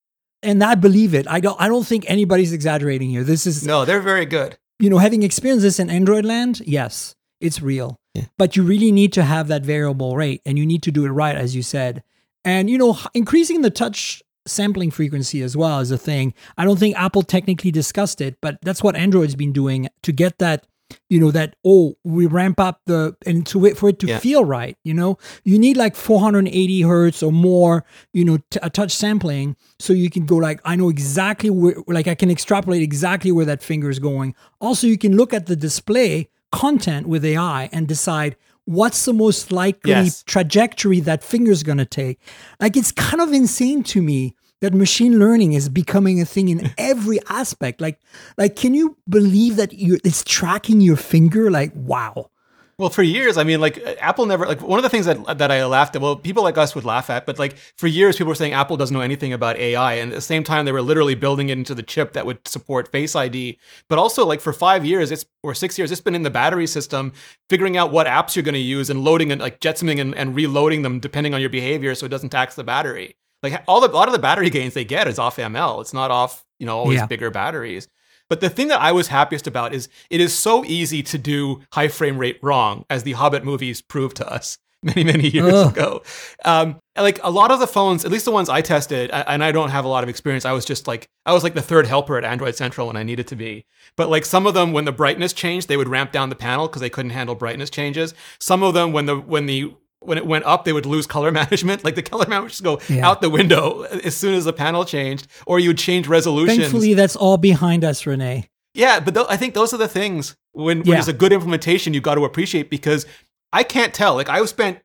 And I believe it. I don't I don't think anybody's exaggerating here. This is No, they're very good. You know, having experienced this in Android land, yes, it's real. Yeah. But you really need to have that variable rate, and you need to do it right, as you said. And, you know, increasing the touch sampling frequency as well is a thing. I don't think Apple technically discussed it, but that's what Android's been doing to get that, you know, that, oh, we ramp up the, and to wait for it to yeah. feel right, you know? You need like four hundred eighty hertz or more, you know, t- a touch sampling, so you can go like, I know exactly where, like I can extrapolate exactly where that finger is going. Also, you can look at the display content with A I and decide what's the most likely yes. trajectory that finger's going to take. Like, it's kind of insane to me that machine learning is becoming a thing in every aspect. Like, like, can you believe that you it's tracking your finger? Like, wow. Well, for years, I mean, like Apple never, like one of the things that that I laughed at, well, people like us would laugh at, but like for years, people were saying Apple doesn't know anything about A I. And at the same time, they were literally building it into the chip that would support Face I D. But also like for five years, it's or six years, it's been in the battery system, figuring out what apps you're going to use and loading and like jetsoning and, and reloading them depending on your behavior so it doesn't tax the battery. Like all the, a lot of the battery gains they get is off M L. It's not off, you know, always yeah. bigger batteries. But the thing that I was happiest about is it is so easy to do high frame rate wrong, as the Hobbit movies proved to us many, many years Ugh. ago. Um, like a lot of the phones, at least the ones I tested, I, and I don't have a lot of experience. I was just like, I was like the third helper at Android Central when I needed to be. But like some of them, when the brightness changed, they would ramp down the panel because they couldn't handle brightness changes. Some of them, when the when the when it went up, they would lose color management. Like the color management would just go yeah. out the window as soon as the panel changed, or you would change resolutions. Thankfully, that's all behind us, Renee. Yeah, but th- I think those are the things when, when yeah. there's a good implementation, you've got to appreciate, because I can't tell. Like I spent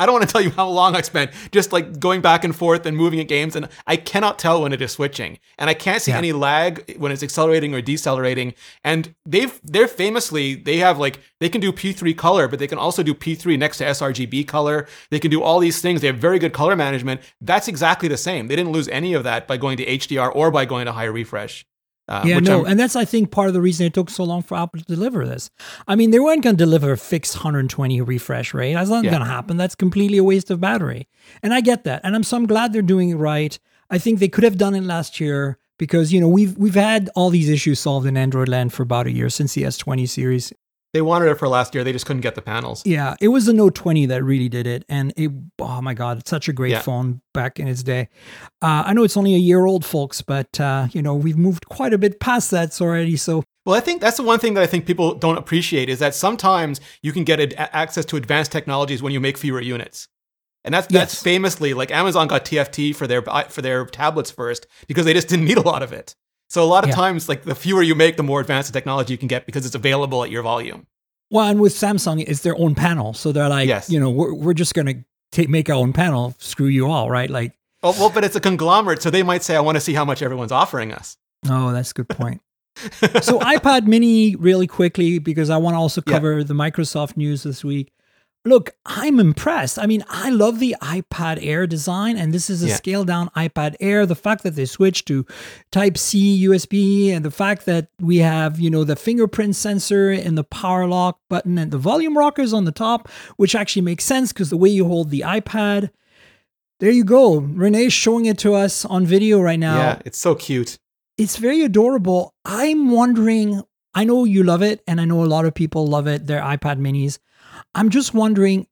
I don't want to tell you how long I spent just like going back and forth and moving at games, and I cannot tell when it is switching, and I can't see yeah. any lag when it's accelerating or decelerating. And they've they're famously they have like they can do P three color, but they can also do P three next to sRGB color. They can do all these things. They have very good color management. That's exactly the same. They didn't lose any of that by going to H D R or by going to higher refresh. Uh, yeah, no, I'm, and that's, I think, part of the reason it took so long for Apple to deliver this. I mean, they weren't going to deliver a fixed one hundred twenty refresh rate. That's not yeah. going to happen. That's completely a waste of battery. And I get that. And I'm so I'm glad they're doing it right. I think they could have done it last year because, you know, we've we've had all these issues solved in Android land for about a year since the S twenty series. They wanted it for last year. They just couldn't get the panels. Yeah, it was the Note twenty that really did it. And it, oh my God, it's such a great yeah. phone back in its day. Uh, I know it's only a year old, folks, but uh, you know, we've moved quite a bit past that already. So, well, I think that's the one thing that I think people don't appreciate is that sometimes you can get ad- access to advanced technologies when you make fewer units. And that's that's yes. famously, like Amazon got T F T for their for their tablets first because they just didn't need a lot of it. So a lot of yeah. times, like the fewer you make, the more advanced the technology you can get because it's available at your volume. Well, and with Samsung, it's their own panel. So they're like, yes. you know, we're, we're just going to make our own panel. Screw you all, right? Like, oh, well, but it's a conglomerate. So they might say, I want to see how much everyone's offering us. Oh, that's a good point. So iPad mini really quickly, because I want to also cover yeah. the Microsoft news this week. Look, I'm impressed. I mean, I love the iPad Air design, and this is a yeah. scaled-down iPad Air. The fact that they switched to Type-C U S B, and the fact that we have, you know, the fingerprint sensor and the power lock button and the volume rockers on the top, which actually makes sense because the way you hold the iPad. There you go. Renee's showing it to us on video right now. Yeah, it's so cute. It's very adorable. I'm wondering, I know you love it, and I know a lot of people love it, their iPad minis. I'm just wondering,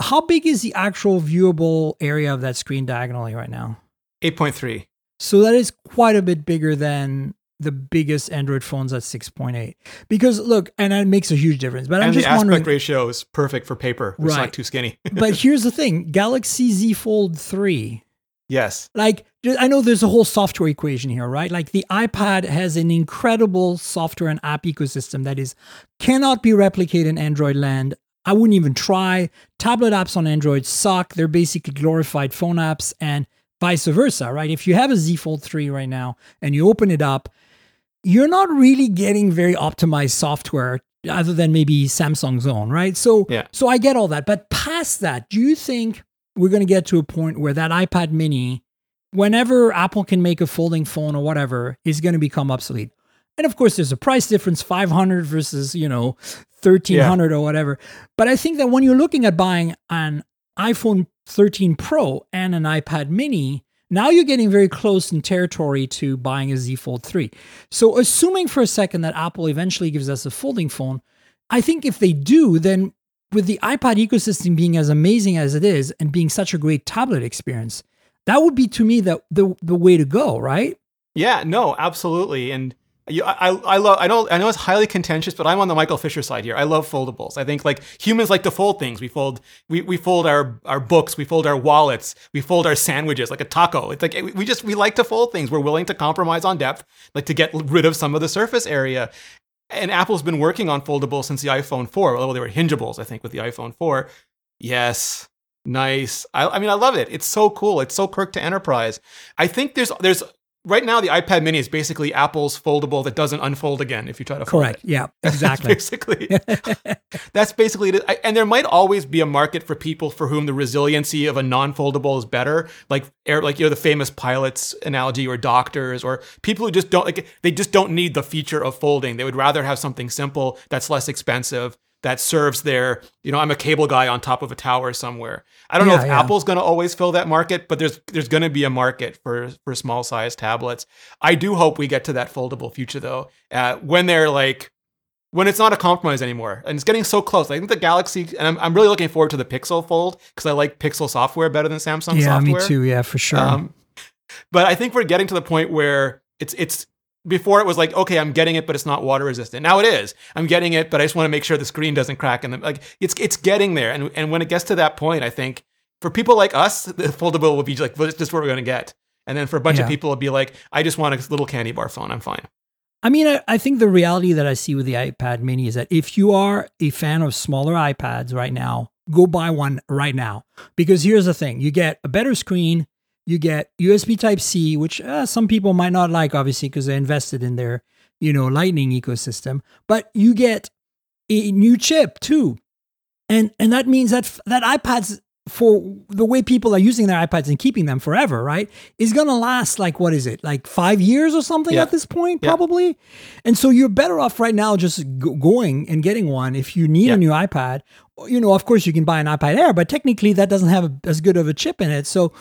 how big is the actual viewable area of that screen diagonally right now? eight point three. So that is quite a bit bigger than the biggest Android phones at six point eight. Because look, and it makes a huge difference. But and I'm just wondering. And the aspect ratio is perfect for paper. It's right. not too skinny. But here's the thing, Galaxy Z Fold three. Yes. Like, I know there's a whole software equation here, right? Like the iPad has an incredible software and app ecosystem that is cannot be replicated in Android land. I wouldn't even try. Tablet apps on Android suck. They're basically glorified phone apps and vice versa, right? If you have a Z Fold three right now and you open it up, you're not really getting very optimized software other than maybe Samsung's own, right? So, yeah. so I get all that. But past that, do you think we're going to get to a point where that iPad mini, whenever Apple can make a folding phone or whatever, is going to become obsolete? And of course, there's a price difference, five hundred versus, you know, thirteen hundred yeah. or whatever. But I think that when you're looking at buying an iPhone thirteen Pro and an iPad mini, now you're getting very close in territory to buying a Z Fold three. So assuming for a second that Apple eventually gives us a folding phone, I think if they do, then with the iPad ecosystem being as amazing as it is and being such a great tablet experience, that would be, to me, the the, the way to go, right? Yeah, no, absolutely. And You, I I love I know I know it's highly contentious, but I'm on the Michael Fisher side here. I love foldables. I think like humans like to fold things. We fold we, we fold our, our books. We fold our wallets. We fold our sandwiches like a taco. It's like we just we like to fold things. We're willing to compromise on depth, like to get rid of some of the surface area. And Apple's been working on foldables since the iPhone four. Although they were hingeables, I think, with the iPhone four. Yes. Nice. I, I mean, I love it. It's so cool. It's so Kirk to enterprise. I think there's there's. Right now, the iPad mini is basically Apple's foldable that doesn't unfold again if you try to fold Correct. It. Correct, yeah, exactly. That's basically, that's basically it. And there might always be a market for people for whom the resiliency of a non-foldable is better, like, like you know, the famous pilots analogy or doctors or people who just don't, like, they just don't need the feature of folding. They would rather have something simple that's less expensive, that serves their, you know, I'm a cable guy on top of a tower somewhere. I don't yeah, know if yeah. Apple's going to always fill that market, but there's there's going to be a market for for small size tablets. I do hope we get to that foldable future though, uh, when they're like, when it's not a compromise anymore. And it's getting so close. I think the Galaxy, and I'm, I'm really looking forward to the Pixel Fold because I like Pixel software better than Samsung yeah, software. Yeah, me too. Yeah, for sure. Um, but I think we're getting to the point where it's it's, before it was like, okay, I'm getting it, but it's not water resistant. Now it is. I'm getting it, but I just want to make sure the screen doesn't crack. And the, like, it's it's getting there. And and when it gets to that point, I think for people like us, the foldable will be like, well, this is what we're going to get. And then for a bunch yeah. of people, it'll be like, I just want a little candy bar phone. I'm fine. I mean, I, I think the reality that I see with the iPad mini is that if you are a fan of smaller iPads right now, go buy one right now. Because here's the thing, you get a better screen, you get U S B Type-C, which uh, some people might not like, obviously, because they're invested in their, you know, Lightning ecosystem. But you get a new chip too. And and that means that that iPads, for the way people are using their iPads and keeping them forever, right, is going to last like, what is it, like five years or something yeah. at this point, yeah. probably? And so you're better off right now just go- going and getting one if you need yeah. a new iPad. You know, of course, you can buy an iPad Air, but technically that doesn't have a, as good of a chip in it. So,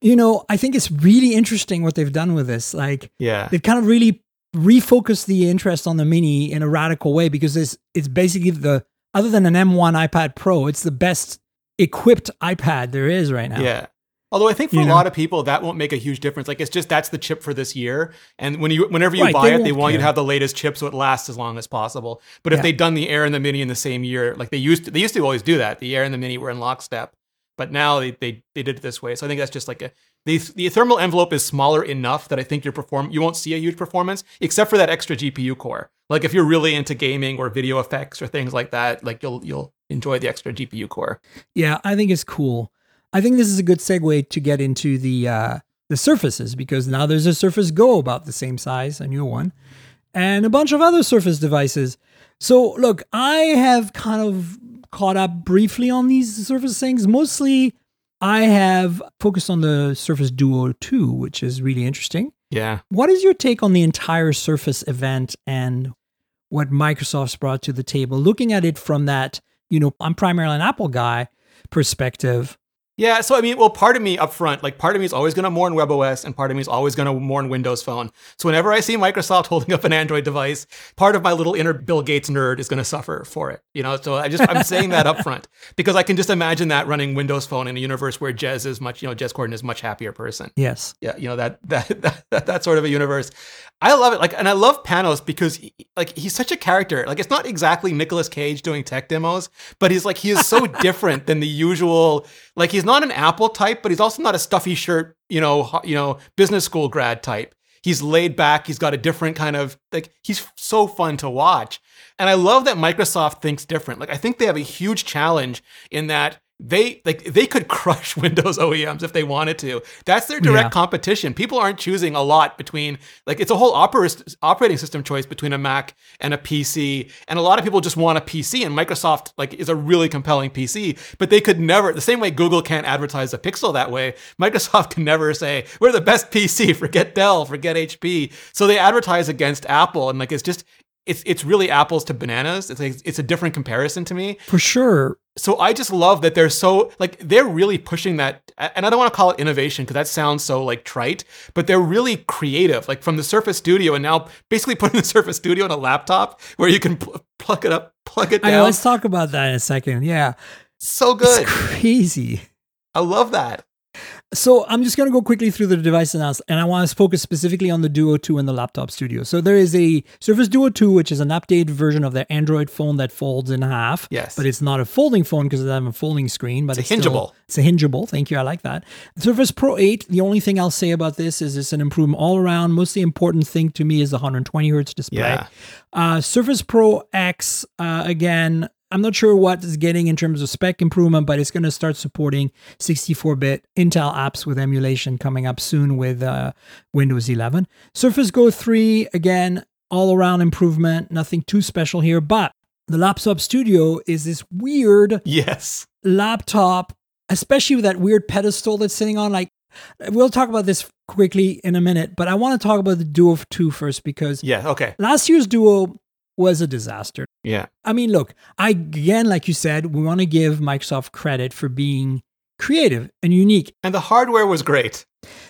you know, I think it's really interesting what they've done with this. Like, yeah. they've kind of really refocused the interest on the Mini in a radical way, because it's, it's basically the, other than an M one iPad Pro, it's the best equipped iPad there is right now. Yeah. Although I think for you a know? lot of people that won't make a huge difference. Like, it's just, that's the chip for this year. And when you, whenever you right, buy they it, they want care. you to have the latest chip so it lasts as long as possible. But if yeah. they'd done the Air and the Mini in the same year, like they used to, they used to always do that. The Air and the Mini were in lockstep, but now they, they, they did it this way. So I think that's just like a, the, the thermal envelope is smaller enough that I think your perform, you won't see a huge performance except for that extra G P U core. Like if you're really into gaming or video effects or things like that, like you'll, you'll, enjoy the extra G P U core. Yeah, I think it's cool. I think this is a good segue to get into the uh, the Surfaces, because now there's a Surface Go about the same size, a new one, and a bunch of other Surface devices. So look, I have kind of caught up briefly on these Surface things. Mostly I have focused on the Surface Duo two, which is really interesting. Yeah. What is your take on the entire Surface event and what Microsoft's brought to the table? Looking at it from that, you know, I'm primarily an Apple guy perspective. Yeah, so I mean, well, part of me up front, like part of me is always going to mourn WebOS and part of me is always going to mourn Windows Phone. So whenever I see Microsoft holding up an Android device, part of my little inner Bill Gates nerd is going to suffer for it. You know, so I just, I'm saying that up front because I can just imagine that running Windows Phone in a universe where Jez is much, you know, Jez Corden is a much happier person. Yes. Yeah, you know, that, that, that, that, that sort of a universe. I love it. Like, and I love Panos because he, like, he's such a character. Like, it's not exactly Nicolas Cage doing tech demos, but he's like, he is so different than the usual, like he's not an Apple type, but he's also not a stuffy shirt, you know, you know, business school grad type. He's laid back. He's got a different kind of, like, he's so fun to watch. And I love that Microsoft thinks different. Like, I think they have a huge challenge in that they, like, they could crush Windows O E Ms if they wanted to. That's their direct yeah. competition. People aren't choosing a lot between, like, it's a whole oper- operating system choice between a Mac and a P C. And a lot of people just want a P C, and Microsoft, like, is a really compelling P C, but they could never, the same way Google can't advertise the Pixel that way, Microsoft can never say, we're the best P C, forget Dell, forget H P. So they advertise against Apple, and, like, it's just, it's it's really apples to bananas. It's like, it's a different comparison to me. For sure. So I just love that they're so, like, they're really pushing that, and I don't want to call it innovation because that sounds so, like, trite, but they're really creative, like, from the Surface Studio and now basically putting the Surface Studio on a laptop where you can pl- plug it up, plug it down. I know, let's talk about that in a second. Yeah. So good. It's crazy. I love that. So I'm just going to go quickly through the device announcement, and I want to focus specifically on the Duo two and the Laptop Studio. So there is a Surface Duo two, which is an updated version of their Android phone that folds in half. Yes. But it's not a folding phone because it doesn't have a folding screen. But It's, it's hingeable. Still, it's a hingeable. Thank you. I like that. Surface Pro eight, the only thing I'll say about this is it's an improvement all around. Most important thing to me is the one hundred twenty hertz display. Yeah. Uh, Surface Pro X, uh, again, I'm not sure what it's getting in terms of spec improvement, but it's going to start supporting sixty-four bit Intel apps with emulation coming up soon with uh, Windows eleven. Surface Go three, again, all-around improvement, nothing too special here, but the Laptop Studio is this weird yes. laptop, especially with that weird pedestal that's sitting on, like, we'll talk about this quickly in a minute, but I want to talk about the Duo two first because yeah, okay. last year's Duo was a disaster. Yeah. I mean, look, I, again, like you said, we want to give Microsoft credit for being creative and unique. And the hardware was great.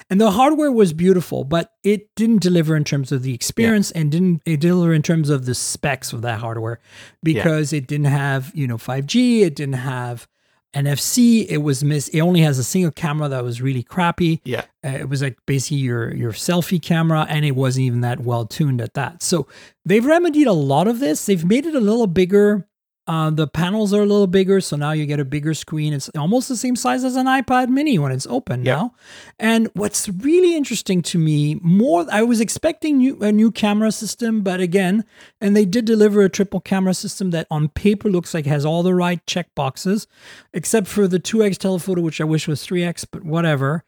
And the hardware was beautiful, but it didn't deliver in terms of the experience yeah. and didn't it deliver in terms of the specs of that hardware because yeah. it didn't have, you know, five G, it didn't have N F C, it was miss. It only has a single camera that was really crappy. Yeah. Uh, it was like basically your, your selfie camera, and it wasn't even that well tuned at that. So they've remedied a lot of this. They've made it a little bigger Uh, the panels are a little bigger, so now you get a bigger screen. It's almost the same size as an iPad mini when it's open yep. now. And what's really interesting to me, more I was expecting new, a new camera system, but again, and they did deliver a triple camera system that on paper looks like has all the right check boxes, except for the two X telephoto, which I wish was three X, but whatever.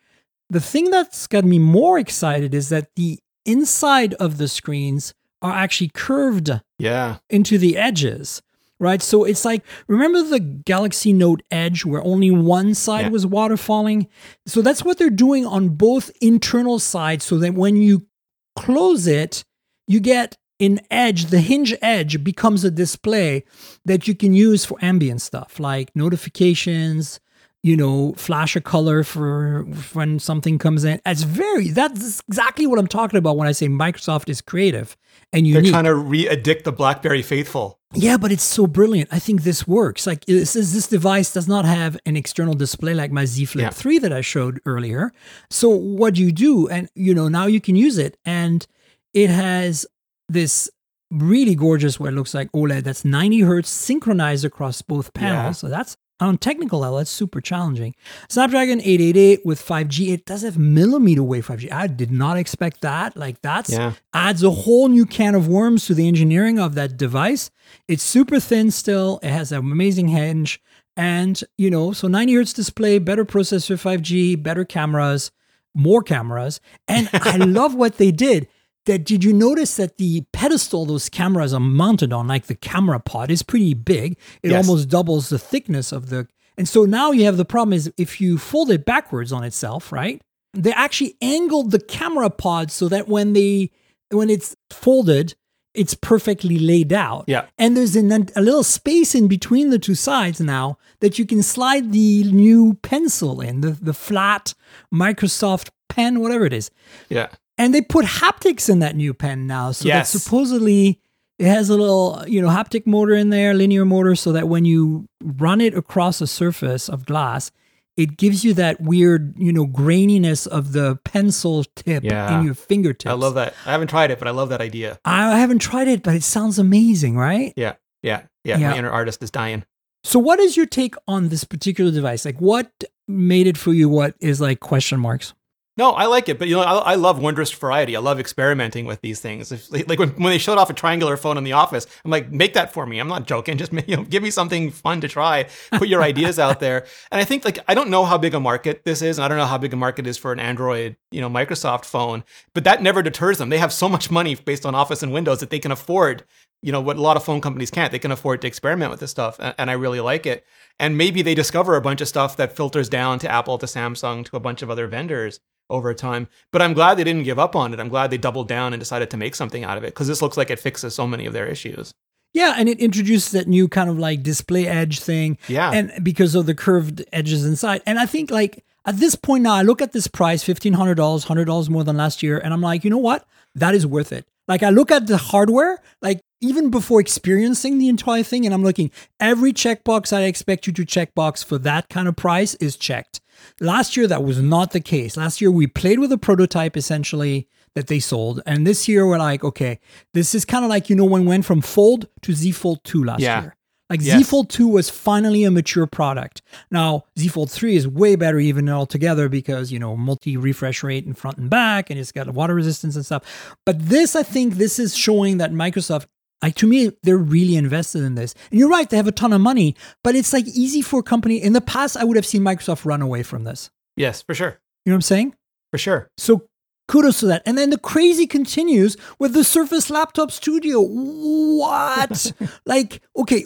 The thing that's got me more excited is that the inside of the screens are actually curved yeah. into the edges. Right. So it's like, remember the Galaxy Note Edge where only one side yeah. was waterfalling? So that's what they're doing on both internal sides, so that when you close it, you get an edge. The hinge edge becomes a display that you can use for ambient stuff like notifications, you know, flash a color for when something comes in. It's very, that's exactly what I'm talking about when I say Microsoft is creative and unique. They're trying to re-addict the BlackBerry faithful. Yeah, but it's so brilliant. I think this works. Like, this is, this device does not have an external display like my Z Flip yeah. three that I showed earlier. So what do you do? And, you know, now you can use it. And it has this really gorgeous, what it looks like OLED that's ninety hertz synchronized across both panels. Yeah. So that's, on technical level, that's super challenging. Snapdragon eight eighty-eight with five G. It does have millimeter wave five G. I did not expect that. Like, that's yeah. adds a whole new can of worms to the engineering of that device. It's super thin still. It has an amazing hinge. And, you know, so ninety hertz display, better processor, five G, better cameras, more cameras. And I love what they did. That, did you notice that the pedestal those cameras are mounted on, like the camera pod, is pretty big. It yes. almost doubles the thickness of the... And so now you have the problem is if you fold it backwards on itself, right? They actually angled the camera pod so that when they when it's folded, it's perfectly laid out. Yeah. And there's an, a little space in between the two sides now that you can slide the new pencil in, the, the flat Microsoft pen, whatever it is. Yeah. And they put haptics in that new pen now. So yes. that supposedly it has a little, you know, haptic motor in there, linear motor, so that when you run it across a surface of glass, it gives you that weird, you know, graininess of the pencil tip yeah. in your fingertips. I love that. I haven't tried it, but I love that idea. I haven't tried it, but it sounds amazing, right? Yeah, yeah, yeah. yeah. My inner artist is dying. So what is your take on this particular device? Like, what made it for you? What is like question marks? No, I like it, but you know, I, I love wondrous variety. I love experimenting with these things. If, like when, when they showed off a triangular phone in the office, I'm like, make that for me. I'm not joking. Just, you know, give me something fun to try. Put your ideas out there. And I think, like, I don't know how big a market this is, and I don't know how big a market is for an Android, you know, Microsoft phone. But that never deters them. They have so much money based on Office and Windows that they can afford, you know, what a lot of phone companies can't. They can afford to experiment with this stuff, and, and I really like it. And maybe they discover a bunch of stuff that filters down to Apple, to Samsung, to a bunch of other vendors over time. But I'm glad they didn't give up on it. I'm glad they doubled down and decided to make something out of it, because this looks like it fixes so many of their issues. Yeah, and it introduces that new kind of like display edge thing. Yeah. And because of the curved edges inside. And I think, like, at this point now, I look at this price, fifteen hundred dollars, one hundred dollars more than last year, and I'm like, you know what? That is worth it. Like, I look at the hardware, like, even before experiencing the entire thing, and I'm looking, every checkbox I expect you to checkbox for that kind of price is checked. Last year, that was not the case. Last year, we played with a prototype, essentially, that they sold. And this year, we're like, okay, this is kind of like, you know, when we went from Fold to Z Fold two last yeah. year. Like, yes. Z Fold two was finally a mature product. Now, Z Fold three is way better even altogether because, you know, multi-refresh rate in front and back, and it's got water resistance and stuff. But this, I think, this is showing that Microsoft... Like, to me, they're really invested in this. And you're right, they have a ton of money, but it's like easy for a company. In the past, I would have seen Microsoft run away from this. Yes, for sure. You know what I'm saying? For sure. So kudos to that. And then the crazy continues with the Surface Laptop Studio. What? Like, okay,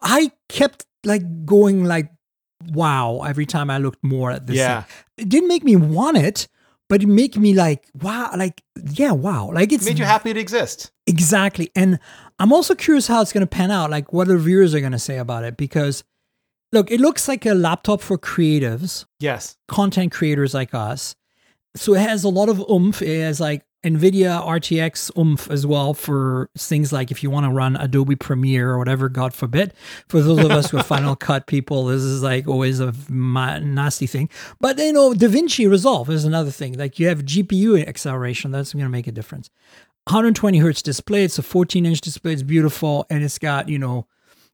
I kept like going like, wow, every time I looked more at this. Yeah. Thing. It didn't make me want it. But it made me like, wow, like, yeah, wow. Like, it's it made you happy to exist. Exactly. And I'm also curious how it's going to pan out, like what the reviewers are going to say about it. Because, look, it looks like a laptop for creatives. Yes. Content creators like us. So it has a lot of oomph. It has like NVIDIA R T X oomph as well for things like if you want to run Adobe Premiere or whatever, God forbid. For those of us who are Final Cut people, this is like always a nasty thing. But, you know, DaVinci Resolve is another thing. Like, you have G P U acceleration. That's going to make a difference. one hundred twenty hertz display. It's a fourteen inch display. It's beautiful. And it's got, you know,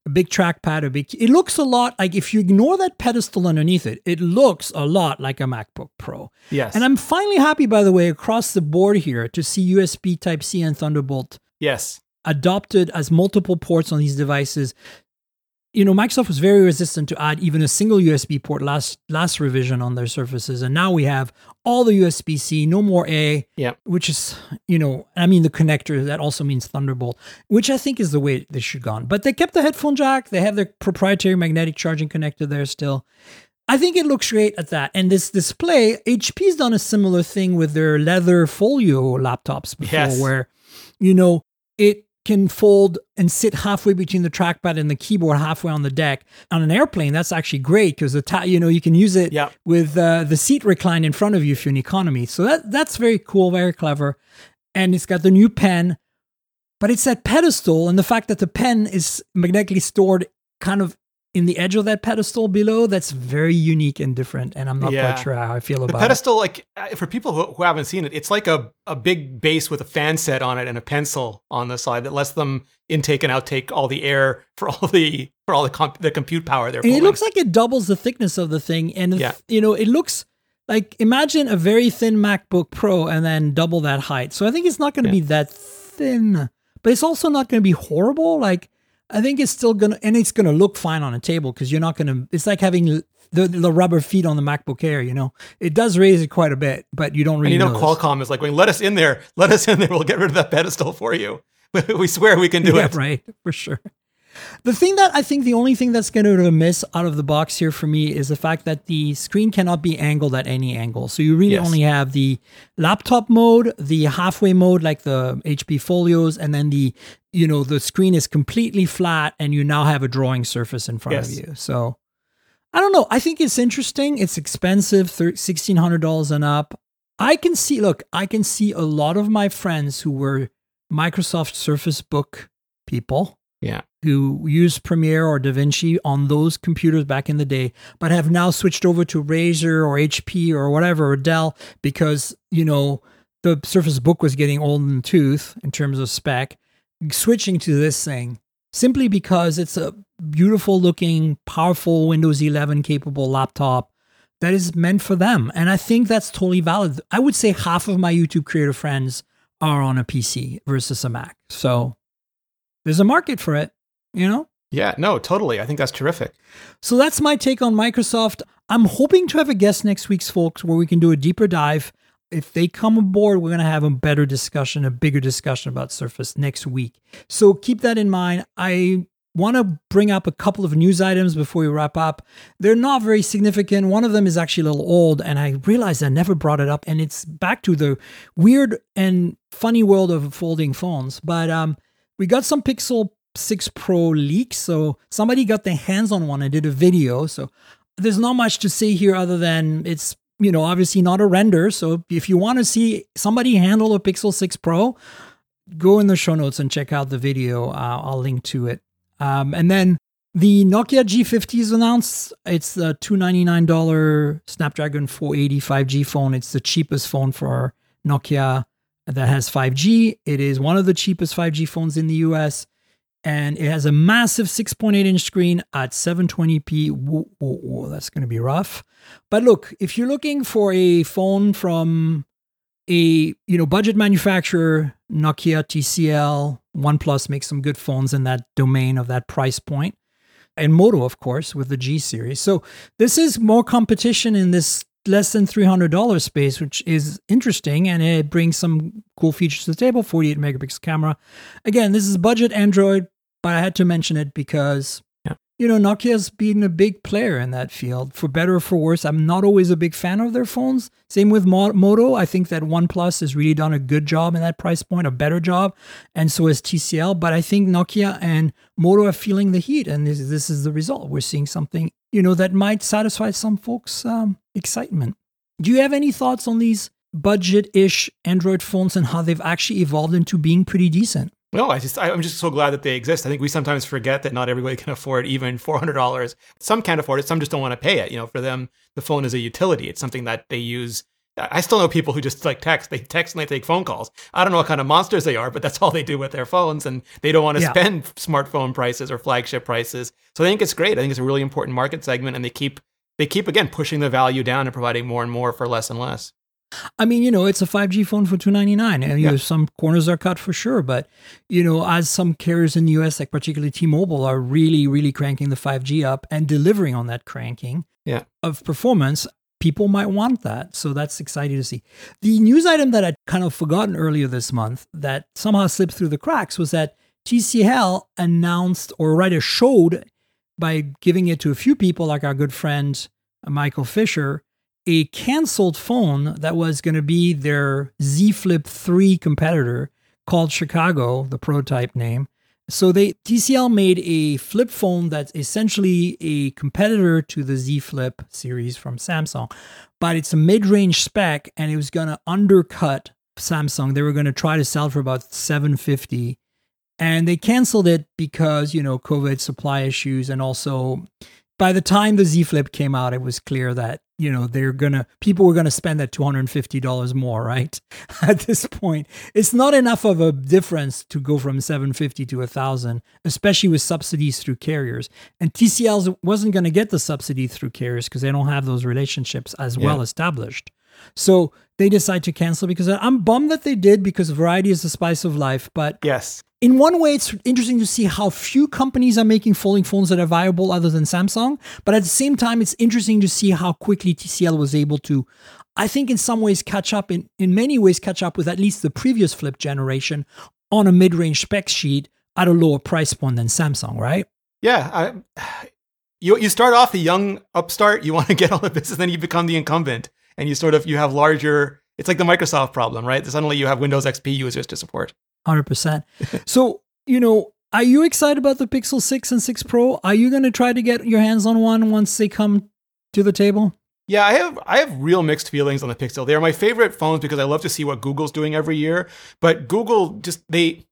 a big trackpad, a big, it looks a lot like, if you ignore that pedestal underneath it, it looks a lot like a MacBook Pro. Yes. And I'm finally happy, by the way, across the board here to see U S B Type-C and Thunderbolt yes. adopted as multiple ports on these devices. You know, Microsoft was very resistant to add even a single U S B port last last revision on their Surfaces. And now we have all the U S B C, no more A, yeah. which is, you know, I mean, the connector, that also means Thunderbolt, which I think is the way this should have gone. But they kept the headphone jack. They have their proprietary magnetic charging connector there still. I think it looks great at that. And this display, H P's done a similar thing with their leather folio laptops before yes. where, you know, it can fold and sit halfway between the trackpad and the keyboard, halfway on the deck. On an airplane, that's actually great because the ta- you know you can use it yeah. with uh, the seat recline in front of you if you're in economy. So that that's very cool, very clever, and it's got the new pen, but it's that pedestal and the fact that the pen is magnetically stored kind of in the edge of that pedestal below, that's very unique and different. And I'm not yeah. quite sure how I feel about it. The pedestal, it. like for people who, who haven't seen it, it's like a, a big base with a fan set on it and a pencil on the side that lets them intake and outtake all the air for all the for all the, comp, the compute power they're pulling. It looks like it doubles the thickness of the thing. And, yeah. you know, it looks like, imagine a very thin MacBook Pro and then double that height. So I think it's not going to yeah. be that thin, but it's also not going to be horrible. Like, I think it's still going to, and it's going to look fine on a table because you're not going to, it's like having the, the rubber feet on the MacBook Air, you know, it does raise it quite a bit, but you don't really and you know. know Qualcomm is like, well, let us in there, let us in there. We'll get rid of that pedestal for you. We swear we can do yeah, it. Right. For sure. The thing that I think the only thing that's going to miss out of the box here for me is the fact that the screen cannot be angled at any angle. So you really yes. only have the laptop mode, the halfway mode, like the H P Folios, and then the, you know, the screen is completely flat and you now have a drawing surface in front yes. of you. So I don't know. I think it's interesting. It's expensive, sixteen hundred dollars and up. I can see, look, I can see a lot of my friends who were Microsoft Surface Book people. Yeah. Who used Premiere or DaVinci on those computers back in the day, but have now switched over to Razer or H P or whatever, or Dell, because, you know, the Surface Book was getting old in the tooth in terms of spec, switching to this thing simply because it's a beautiful looking, powerful Windows eleven capable laptop that is meant for them. And I think that's totally valid. I would say half of my YouTube creator friends are on a P C versus a Mac. So there's a market for it, you know? Yeah, no, totally. I think that's terrific. So that's my take on Microsoft. I'm hoping to have a guest next week's, folks, where we can do a deeper dive. If they come aboard, we're going to have a better discussion, a bigger discussion about Surface next week. So keep that in mind. I want to bring up a couple of news items before we wrap up. They're not very significant. One of them is actually a little old, and I realized I never brought it up, and it's back to the weird and funny world of folding phones. But, um, we got some Pixel six Pro leaks, so somebody got their hands on one and did a video. So there's not much to say here other than it's, you know, obviously not a render. So if you want to see somebody handle a Pixel six Pro, go in the show notes and check out the video. Uh, I'll link to it. Um, and then the Nokia G fifty is announced. It's the two hundred ninety-nine dollars Snapdragon four eighty five G phone. It's the cheapest phone for Nokia that has five G. It is one of the cheapest five G phones in the U S, and it has a massive six point eight inch screen at seven twenty p. Whoa, whoa, whoa, that's going to be rough. But look, if you're looking for a phone from a, you know, budget manufacturer, Nokia, T C L, OnePlus makes some good phones in that domain of that price point, and Moto, of course, with the G series. So this is more competition in this less than three hundred dollars space, which is interesting, and it brings some cool features to the table. forty-eight megapixel camera. Again, this is budget Android, but I had to mention it because, yeah. you know, Nokia's been a big player in that field, for better or for worse. I'm not always a big fan of their phones. Same with Moto. I think that OnePlus has really done a good job in that price point, a better job, and so has T C L. But I think Nokia and Moto are feeling the heat, and this, this is the result. We're seeing something, you know, that might satisfy some folks' um, excitement. Do you have any thoughts on these budget-ish Android phones and how they've actually evolved into being pretty decent? No, I just, I'm just so glad that they exist. I think we sometimes forget that not everybody can afford even four hundred dollars. Some can't afford it. Some just don't want to pay it. You know, for them, the phone is a utility. It's something that they use I still know people who just like text. They text and they take phone calls. I don't know what kind of monsters they are, but that's all they do with their phones, and they don't want to yeah. spend smartphone prices or flagship prices. So I think it's great. I think it's a really important market segment, and they keep they keep again pushing the value down and providing more and more for less and less. I mean, you know, it's a five G phone for two hundred ninety-nine dollars. And, you yeah. know, some corners are cut for sure. But, you know, as some carriers in the U S, like particularly T-Mobile, are really, really cranking the five G up and delivering on that cranking yeah. of performance, people might want that. So that's exciting to see. The news item that I'd kind of forgotten earlier this month that somehow slipped through the cracks was that T C L announced, or rather showed by giving it to a few people, like our good friend Michael Fisher, a canceled phone that was going to be their Z Flip three competitor called Chicago, the prototype name. So they T C L made a flip phone that's essentially a competitor to the Z Flip series from Samsung, but it's a mid-range spec and it was going to undercut Samsung. They were going to try to sell for about seven hundred fifty dollars, and they canceled it because, you know, COVID supply issues, and also by the time the Z Flip came out, it was clear that, you know, they're gonna people were gonna spend that two hundred fifty dollars more, right? At this point, it's not enough of a difference to go from seven hundred fifty dollars to one thousand dollars, especially with subsidies through carriers. And T C L wasn't gonna get the subsidy through carriers because they don't have those relationships as yeah. well established. So they decide to cancel because I'm bummed that they did, because variety is the spice of life. But yes, in one way, it's interesting to see how few companies are making folding phones that are viable other than Samsung. But at the same time, it's interesting to see how quickly T C L was able to, I think in some ways, catch up in, in many ways, catch up with at least the previous flip generation on a mid-range spec sheet at a lower price point than Samsung, right? Yeah. I, you, you start off the young upstart, you want to get all the business, then you become the incumbent. And you sort of, you have larger, it's like the Microsoft problem, right? Suddenly you have Windows X P users to support. one hundred percent. So, you know, are you excited about the Pixel six and six Pro? Are you going to try to get your hands on one once they come to the table? Yeah, I have I have real mixed feelings on the Pixel. They are my favorite phones because I love to see what Google's doing every year. But Google just, they...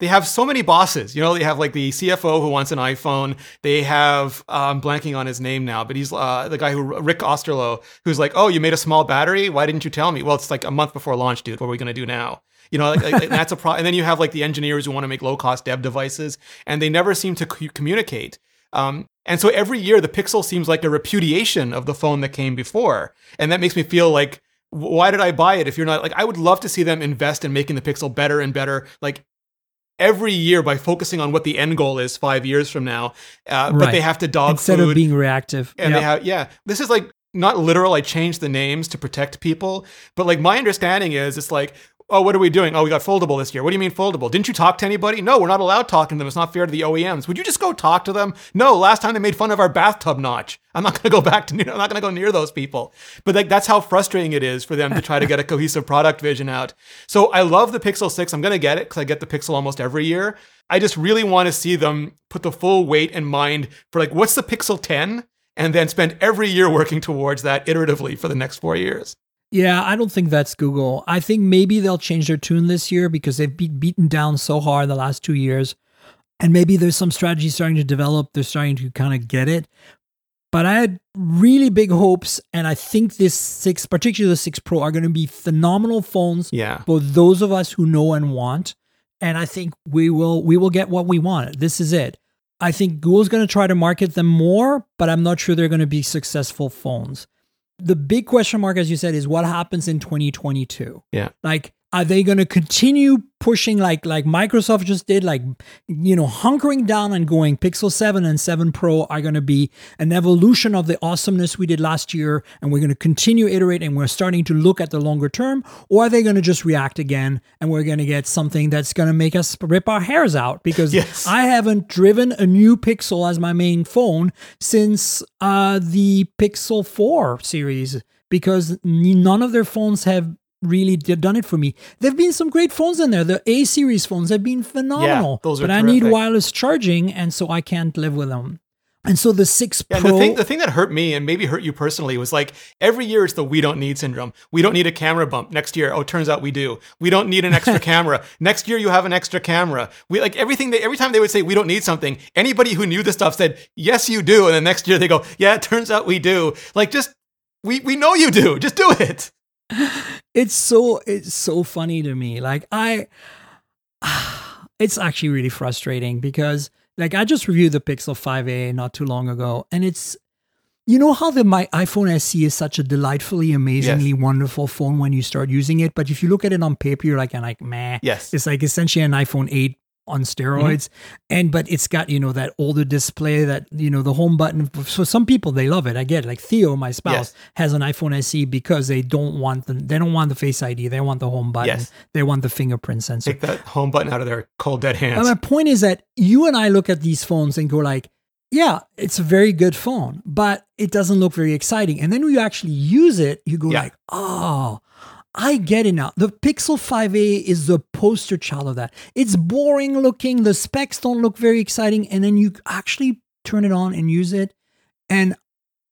They have so many bosses. You know, they have like the C F O who wants an iPhone. They have, uh, I'm blanking on his name now, but he's uh, the guy who, Rick Osterloh, who's like, oh, you made a small battery? Why didn't you tell me? Well, it's like a month before launch, dude. What are we going to do now? You know, like, like, that's a problem. And then you have like the engineers who want to make low cost dev devices, and they never seem to c- communicate. Um, and so every year the Pixel seems like a repudiation of the phone that came before. And that makes me feel like, why did I buy it if you're not like, I would love to see them invest in making the Pixel better and better. Like, every year by focusing on what the end goal is five years from now, uh, right. but they have to dog instead food of being reactive. And yep. they have, yeah, this is like not literal. I changed the names to protect people, but like my understanding is it's like, oh, what are we doing? Oh, we got foldable this year. What do you mean foldable? Didn't you talk to anybody? No, we're not allowed talking to them. It's not fair to the O E Ms. Would you just go talk to them? No, last time they made fun of our bathtub notch. I'm not going to go back to, I'm not going to go near those people. But like, that's how frustrating it is for them to try to get a cohesive product vision out. So I love the Pixel six. I'm going to get it because I get the Pixel almost every year. I just really want to see them put the full weight and mind for like, what's the Pixel ten? And then spend every year working towards that iteratively for the next four years. Yeah, I don't think that's Google. I think maybe they'll change their tune this year because they've been beaten down so hard the last two years. And maybe there's some strategy starting to develop. They're starting to kind of get it. But I had really big hopes. And I think this six, particularly the six Pro, are going to be phenomenal phones. Yeah. For those of us who know and want. And I think we will we will get what we want. This is it. I think Google's going to try to market them more, but I'm not sure they're going to be successful phones. The big question mark, as you said, is what happens in twenty twenty-two? Yeah. Like, are they going to continue pushing like like Microsoft just did, like, you know, hunkering down and going Pixel seven and seven Pro are going to be an evolution of the awesomeness we did last year, and we're going to continue iterate, and we're starting to look at the longer term? Or are they going to just react again, and we're going to get something that's going to make us rip our hairs out? Because yes. I haven't driven a new Pixel as my main phone since uh, the Pixel four series, because none of their phones have really done it for me. There've been some great phones in there. The A series phones have been phenomenal, yeah, those are but terrific. I need wireless charging, and so I can't live with them. And so the six yeah, Pro... The thing, the thing that hurt me, and maybe hurt you personally, was like, every year it's the we don't need syndrome. We don't need a camera bump. Next year, oh, turns out we do. We don't need an extra camera. Next year, you have an extra camera. We like everything. They, every time they would say, we don't need something, anybody who knew the stuff said, yes, you do. And then next year they go, yeah, it turns out we do. Like, just, we we know you do. Just do it. It's so it's so funny to me. Like I, it's actually really frustrating because like I just reviewed the Pixel five a not too long ago, and it's, you know how the my iPhone S E is such a delightfully, amazingly yes. wonderful phone when you start using it, but if you look at it on paper, you're like, and like meh. Yes, it's like essentially an iPhone eight on steroids, mm-hmm. and but it's got, you know, that older display, that, you know, the home button. So some people, they love it. I get it. Like Theo, my spouse, yes. has an iPhone S E because they don't want the they don't want the Face I D. They want the home button. Yes. They want the fingerprint sensor. Take that home button out of their cold dead hands. And my point is that you and I look at these phones and go like, yeah, it's a very good phone, but it doesn't look very exciting. And then when you actually use it, you go yeah. like, oh, I get it now. The Pixel five a is the poster child of that. It's boring looking. The specs don't look very exciting. And then you actually turn it on and use it. And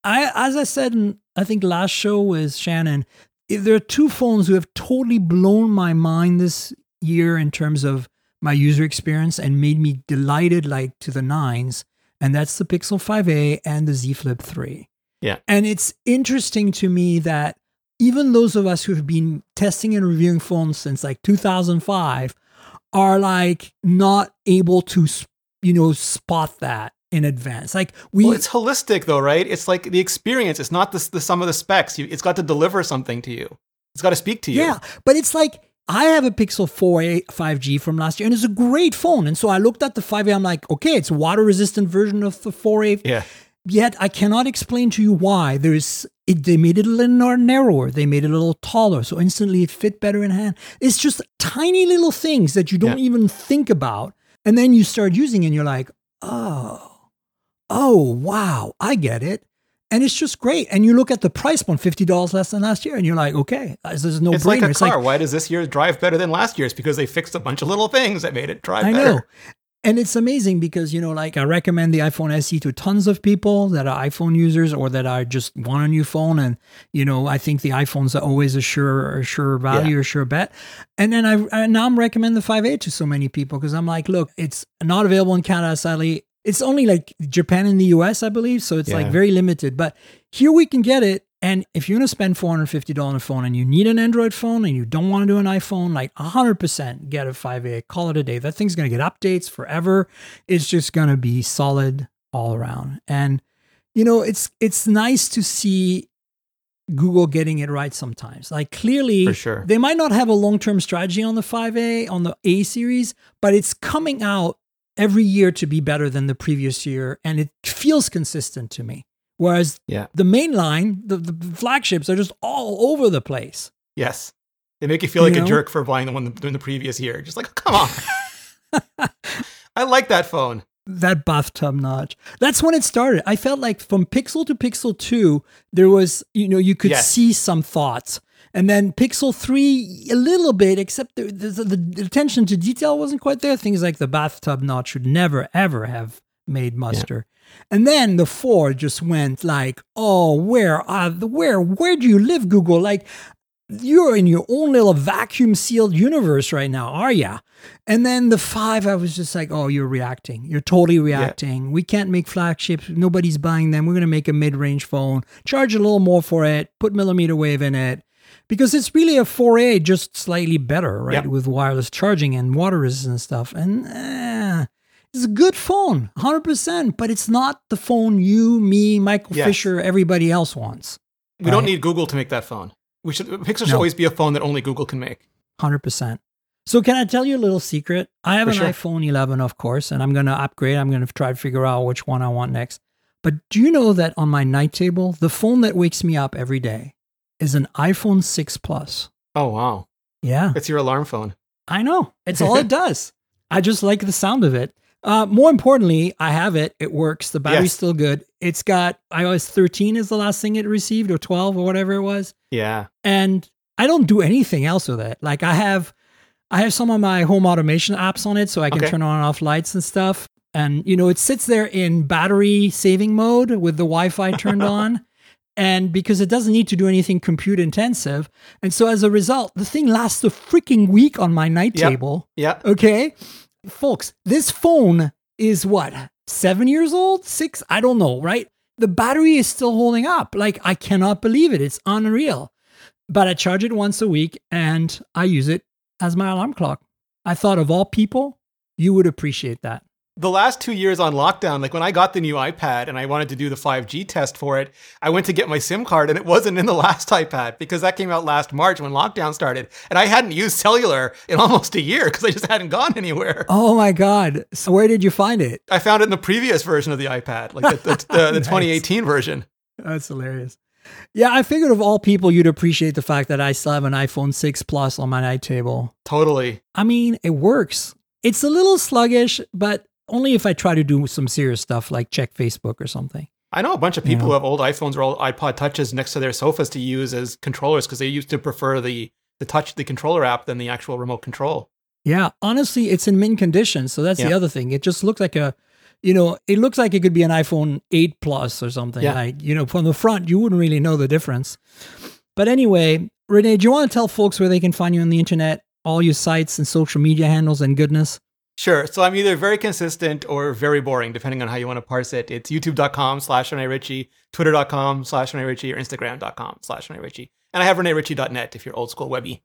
I, as I said, in, I think last show with Shannon, if there are two phones who have totally blown my mind this year in terms of my user experience and made me delighted like to the nines, and that's the Pixel five a and the Z Flip three. Yeah. And it's interesting to me that even those of us who've been testing and reviewing phones since like two thousand five are like not able to, you know, spot that in advance. Like we, well, it's holistic though, right? It's like the experience. It's not the, the sum of the specs. You, it's got to deliver something to you. It's got to speak to you. Yeah, but it's like I have a Pixel four a five G from last year, and it's a great phone. And so I looked at the five A. I'm like, okay, it's a water-resistant version of the four A. Yeah. Yet I cannot explain to you why there is. It, they made it a little narrower. They made it a little taller. So instantly it fit better in hand. It's just tiny little things that you don't yeah. even think about. And then you start using it and you're like, oh, oh, wow, I get it. And it's just great. And you look at the price point, fifty dollars less than last year. And you're like, okay, this is no brainer. It's like a it's car. Like, why does this year drive better than last year's? Because they fixed a bunch of little things that made it drive I better. I know. And it's amazing because, you know, like I recommend the iPhone S E to tons of people that are iPhone users or that are just want a new phone. And, you know, I think the iPhones are always a sure, a sure value, yeah. a sure bet. And then I, I now I'm recommending the five A to so many people because I'm like, look, it's not available in Canada, sadly. It's only like Japan and the U S, I believe. So it's yeah. like very limited. But here we can get it. And if you're going to spend four hundred fifty dollars on a phone and you need an Android phone and you don't want to do an iPhone, like one hundred percent get a five A, call it a day. That thing's going to get updates forever. It's just going to be solid all around. And, you know, it's it's nice to see Google getting it right sometimes. Like clearly, for sure. They might not have a long-term strategy on the five A, on the A series, but it's coming out every year to be better than the previous year. And it feels consistent to me. Whereas yeah. the main line, the, the flagships are just all over the place. Yes. They make you feel like you know? a jerk for buying the one in the previous year. Just like, come on. I like that phone. That bathtub notch. That's when it started. I felt like from Pixel to Pixel two, there was, you know, you could yes. see some thoughts. And then Pixel three, a little bit, except the, the, the, the attention to detail wasn't quite there. Things like the bathtub notch should never, ever have made muster. Yeah. And then the four just went like, oh, where are the, where, where do you live, Google? Like you're in your own little vacuum sealed universe right now, are ya? And then the five, I was just like, oh, you're reacting. You're totally reacting. Yeah. We can't make flagships. Nobody's buying them. We're going to make a mid-range phone, charge a little more for it, put millimeter wave in it because it's really a four A just slightly better, right? Yeah. With wireless charging and water resistant stuff. And, eh, it's a good phone, one hundred percent, but it's not the phone you, me, Michael yes. Fisher, everybody else wants. We right? don't need Google to make that phone. We should Pixel should no. always be a phone that only Google can make. one hundred percent. So can I tell you a little secret? I have For an sure. iPhone eleven, of course, and I'm going to upgrade. I'm going to try to figure out which one I want next. But do you know that on my night table, the phone that wakes me up every day is an iPhone six Plus? Oh, wow. Yeah. It's your alarm phone. I know. It's all it does. I just like the sound of it. Uh, more importantly, I have it. It works. The battery's yes. still good. It's got iOS thirteen is the last thing it received, or twelve, or whatever it was. Yeah. And I don't do anything else with it. Like I have, I have some of my home automation apps on it, so I can okay. turn on and off lights and stuff. And you know, it sits there in battery saving mode with the Wi-Fi turned on, and because it doesn't need to do anything compute intensive, and so as a result, the thing lasts a freaking week on my night yep. table. Yeah. Okay. Folks, this phone is what, seven years old? Six? I don't know, right? The battery is still holding up. Like, I cannot believe it. It's unreal. but I charge it once a week and I use it as my alarm clock. I thought of all people, you would appreciate that. The last two years on lockdown, like when I got the new iPad and I wanted to do the five G test for it, I went to get my SIM card and it wasn't in the last iPad because that came out last March when lockdown started. And I hadn't used cellular in almost a year because I just hadn't gone anywhere. Oh my God. So where did you find it? I found it in the previous version of the iPad, like the, the, the, the nice. twenty eighteen version. That's hilarious. Yeah, I figured of all people, you'd appreciate the fact that I still have an iPhone six Plus on my night table. Totally. I mean, it works. It's a little sluggish, but only if I try to do some serious stuff like check Facebook or something. I know a bunch of people you know? who have old iPhones or old iPod touches next to their sofas to use as controllers because they used to prefer the, the touch, the controller app than the actual remote control. Yeah. Honestly, it's in mint condition. So that's yeah. the other thing. It just looks like a, you know, it looks like it could be an iPhone eight Plus or something. Yeah. Like, you know, from the front, you wouldn't really know the difference. But anyway, Rene, do you want to tell folks where they can find you on the internet, all your sites and social media handles and goodness? Sure. So I'm either very consistent or very boring, depending on how you want to parse it. It's youtube.com slash Rene Ritchie, twitter.com slash Rene Ritchie, or instagram.com slash Rene Ritchie. And I have rene ritchie dot net if you're old school webby.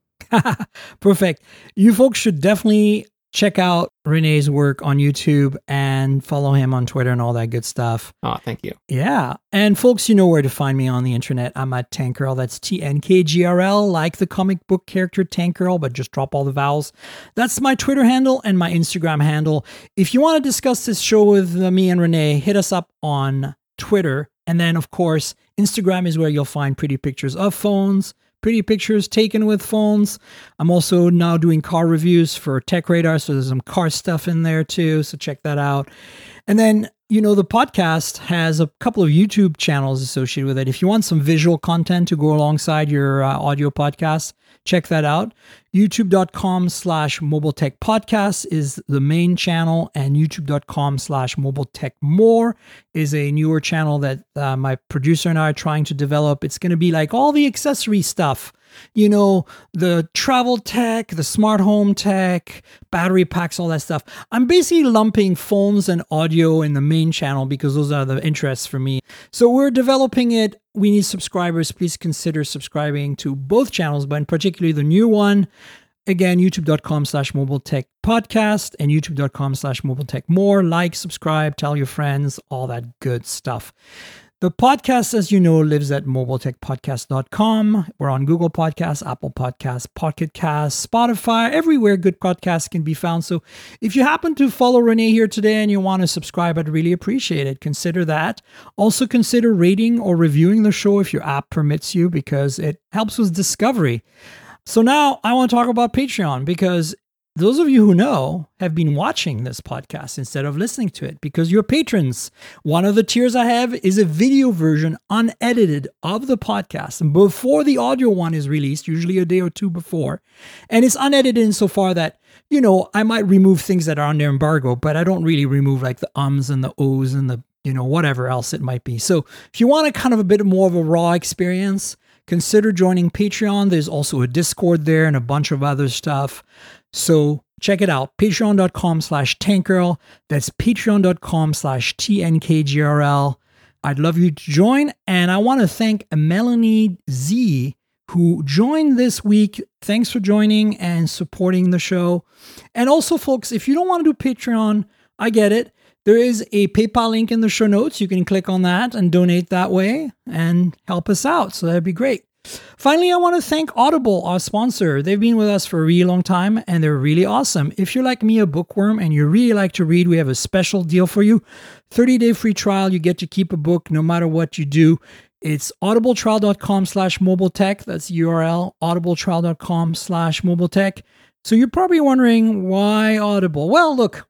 Perfect. You folks should definitely check out Rene's work on YouTube and follow him on Twitter and all that good stuff. Oh, thank you. Yeah. And folks, you know where to find me on the internet. I'm at Tankerl. That's T N K G R L, like the comic book character Tankerl, but just drop all the vowels. That's my Twitter handle and my Instagram handle. If you want to discuss this show with me and Rene, hit us up on Twitter. And then, of course, Instagram is where you'll find pretty pictures of phones, pretty pictures taken with phones. I'm also now doing car reviews for Tech Radar, so there's some car stuff in there too, so check that out. And then, you know, the podcast has a couple of YouTube channels associated with it. If you want some visual content to go alongside your uh, audio podcast, check that out. YouTube.com slash Mobile Tech Podcast is the main channel, and YouTube.com slash Mobile Tech More is a newer channel that uh, my producer and I are trying to develop. It's going to be like all the accessory stuff, you know, the travel tech, the smart home tech, battery packs, all that stuff. I'm basically lumping phones and audio in the main channel because those are the interests for me. So we're developing it. We need subscribers. Please consider subscribing to both channels, but in particular the new one. Again, youtube.com slash mobile tech podcast and youtube.com slash mobile tech more. Like, subscribe, tell your friends, all that good stuff. The podcast, as you know, lives at mobile tech podcast dot com. We're on Google Podcasts, Apple Podcasts, Pocket Casts, Spotify, everywhere good podcasts can be found. So if you happen to follow Rene here today and you want to subscribe, I'd really appreciate it. Consider that. Also consider rating or reviewing the show if your app permits you, because it helps with discovery. So now I want to talk about Patreon, because those of you who know have been watching this podcast instead of listening to it because you're patrons. One of the tiers I have is a video version unedited of the podcast, and before the audio one is released, usually a day or two before. And it's unedited insofar that, you know, I might remove things that are under embargo, but I don't really remove like the ums and the ohs and the, you know, whatever else it might be. So if you want a kind of a bit more of a raw experience, consider joining Patreon. There's also a Discord there and a bunch of other stuff. So check it out, patreon.com slash tankgirl. That's patreon.com slash TNKGRL. I'd love you to join. And I want to thank Melanie Z, who joined this week. Thanks for joining and supporting the show. And also, folks, if you don't want to do Patreon, I get it. There is a PayPal link in the show notes. You can click on that and donate that way and help us out. So that'd be great. Finally, I want to thank Audible, our sponsor. They've been with us for a really long time, and they're really awesome. If you're like me, a bookworm, and you really like to read, we have a special deal for you. thirty-day free trial. You get to keep a book no matter what you do. It's audibletrial.com slash mobiletech. That's the U R L, audibletrial.com slash mobiletech. So you're probably wondering, why Audible? Well, look,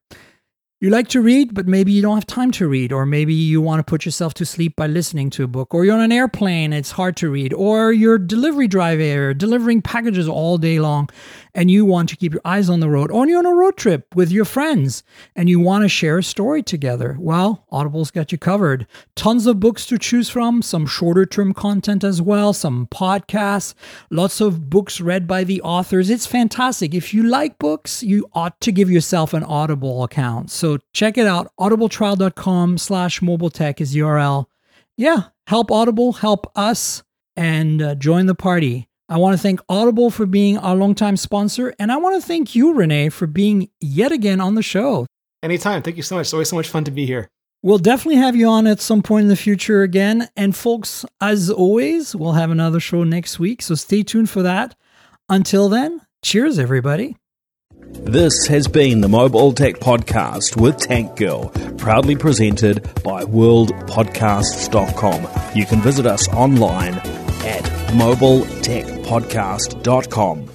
you like to read, but maybe you don't have time to read, or maybe you want to put yourself to sleep by listening to a book, or you're on an airplane, it's hard to read, or you're a delivery driver delivering packages all day long and you want to keep your eyes on the road, or you're on a road trip with your friends and you want to share a story together. Well, Audible's got you covered. Tons of books to choose from, some shorter term content as well, some podcasts, lots of books read by the authors. It's fantastic. If you like books, you ought to give yourself an Audible account. So So check it out. Audibletrial.com slash mobiletech is the U R L. Yeah, help Audible, help us, and uh, join the party. I want to thank Audible for being our longtime sponsor. And I want to thank you, Rene, for being yet again on the show. Anytime. Thank you so much. It's always so much fun to be here. We'll definitely have you on at some point in the future again. And folks, as always, we'll have another show next week. So stay tuned for that. Until then, cheers, everybody. This has been the Mobile Tech Podcast with Tank Girl, proudly presented by world podcasts dot com. You can visit us online at mobile tech podcast dot com.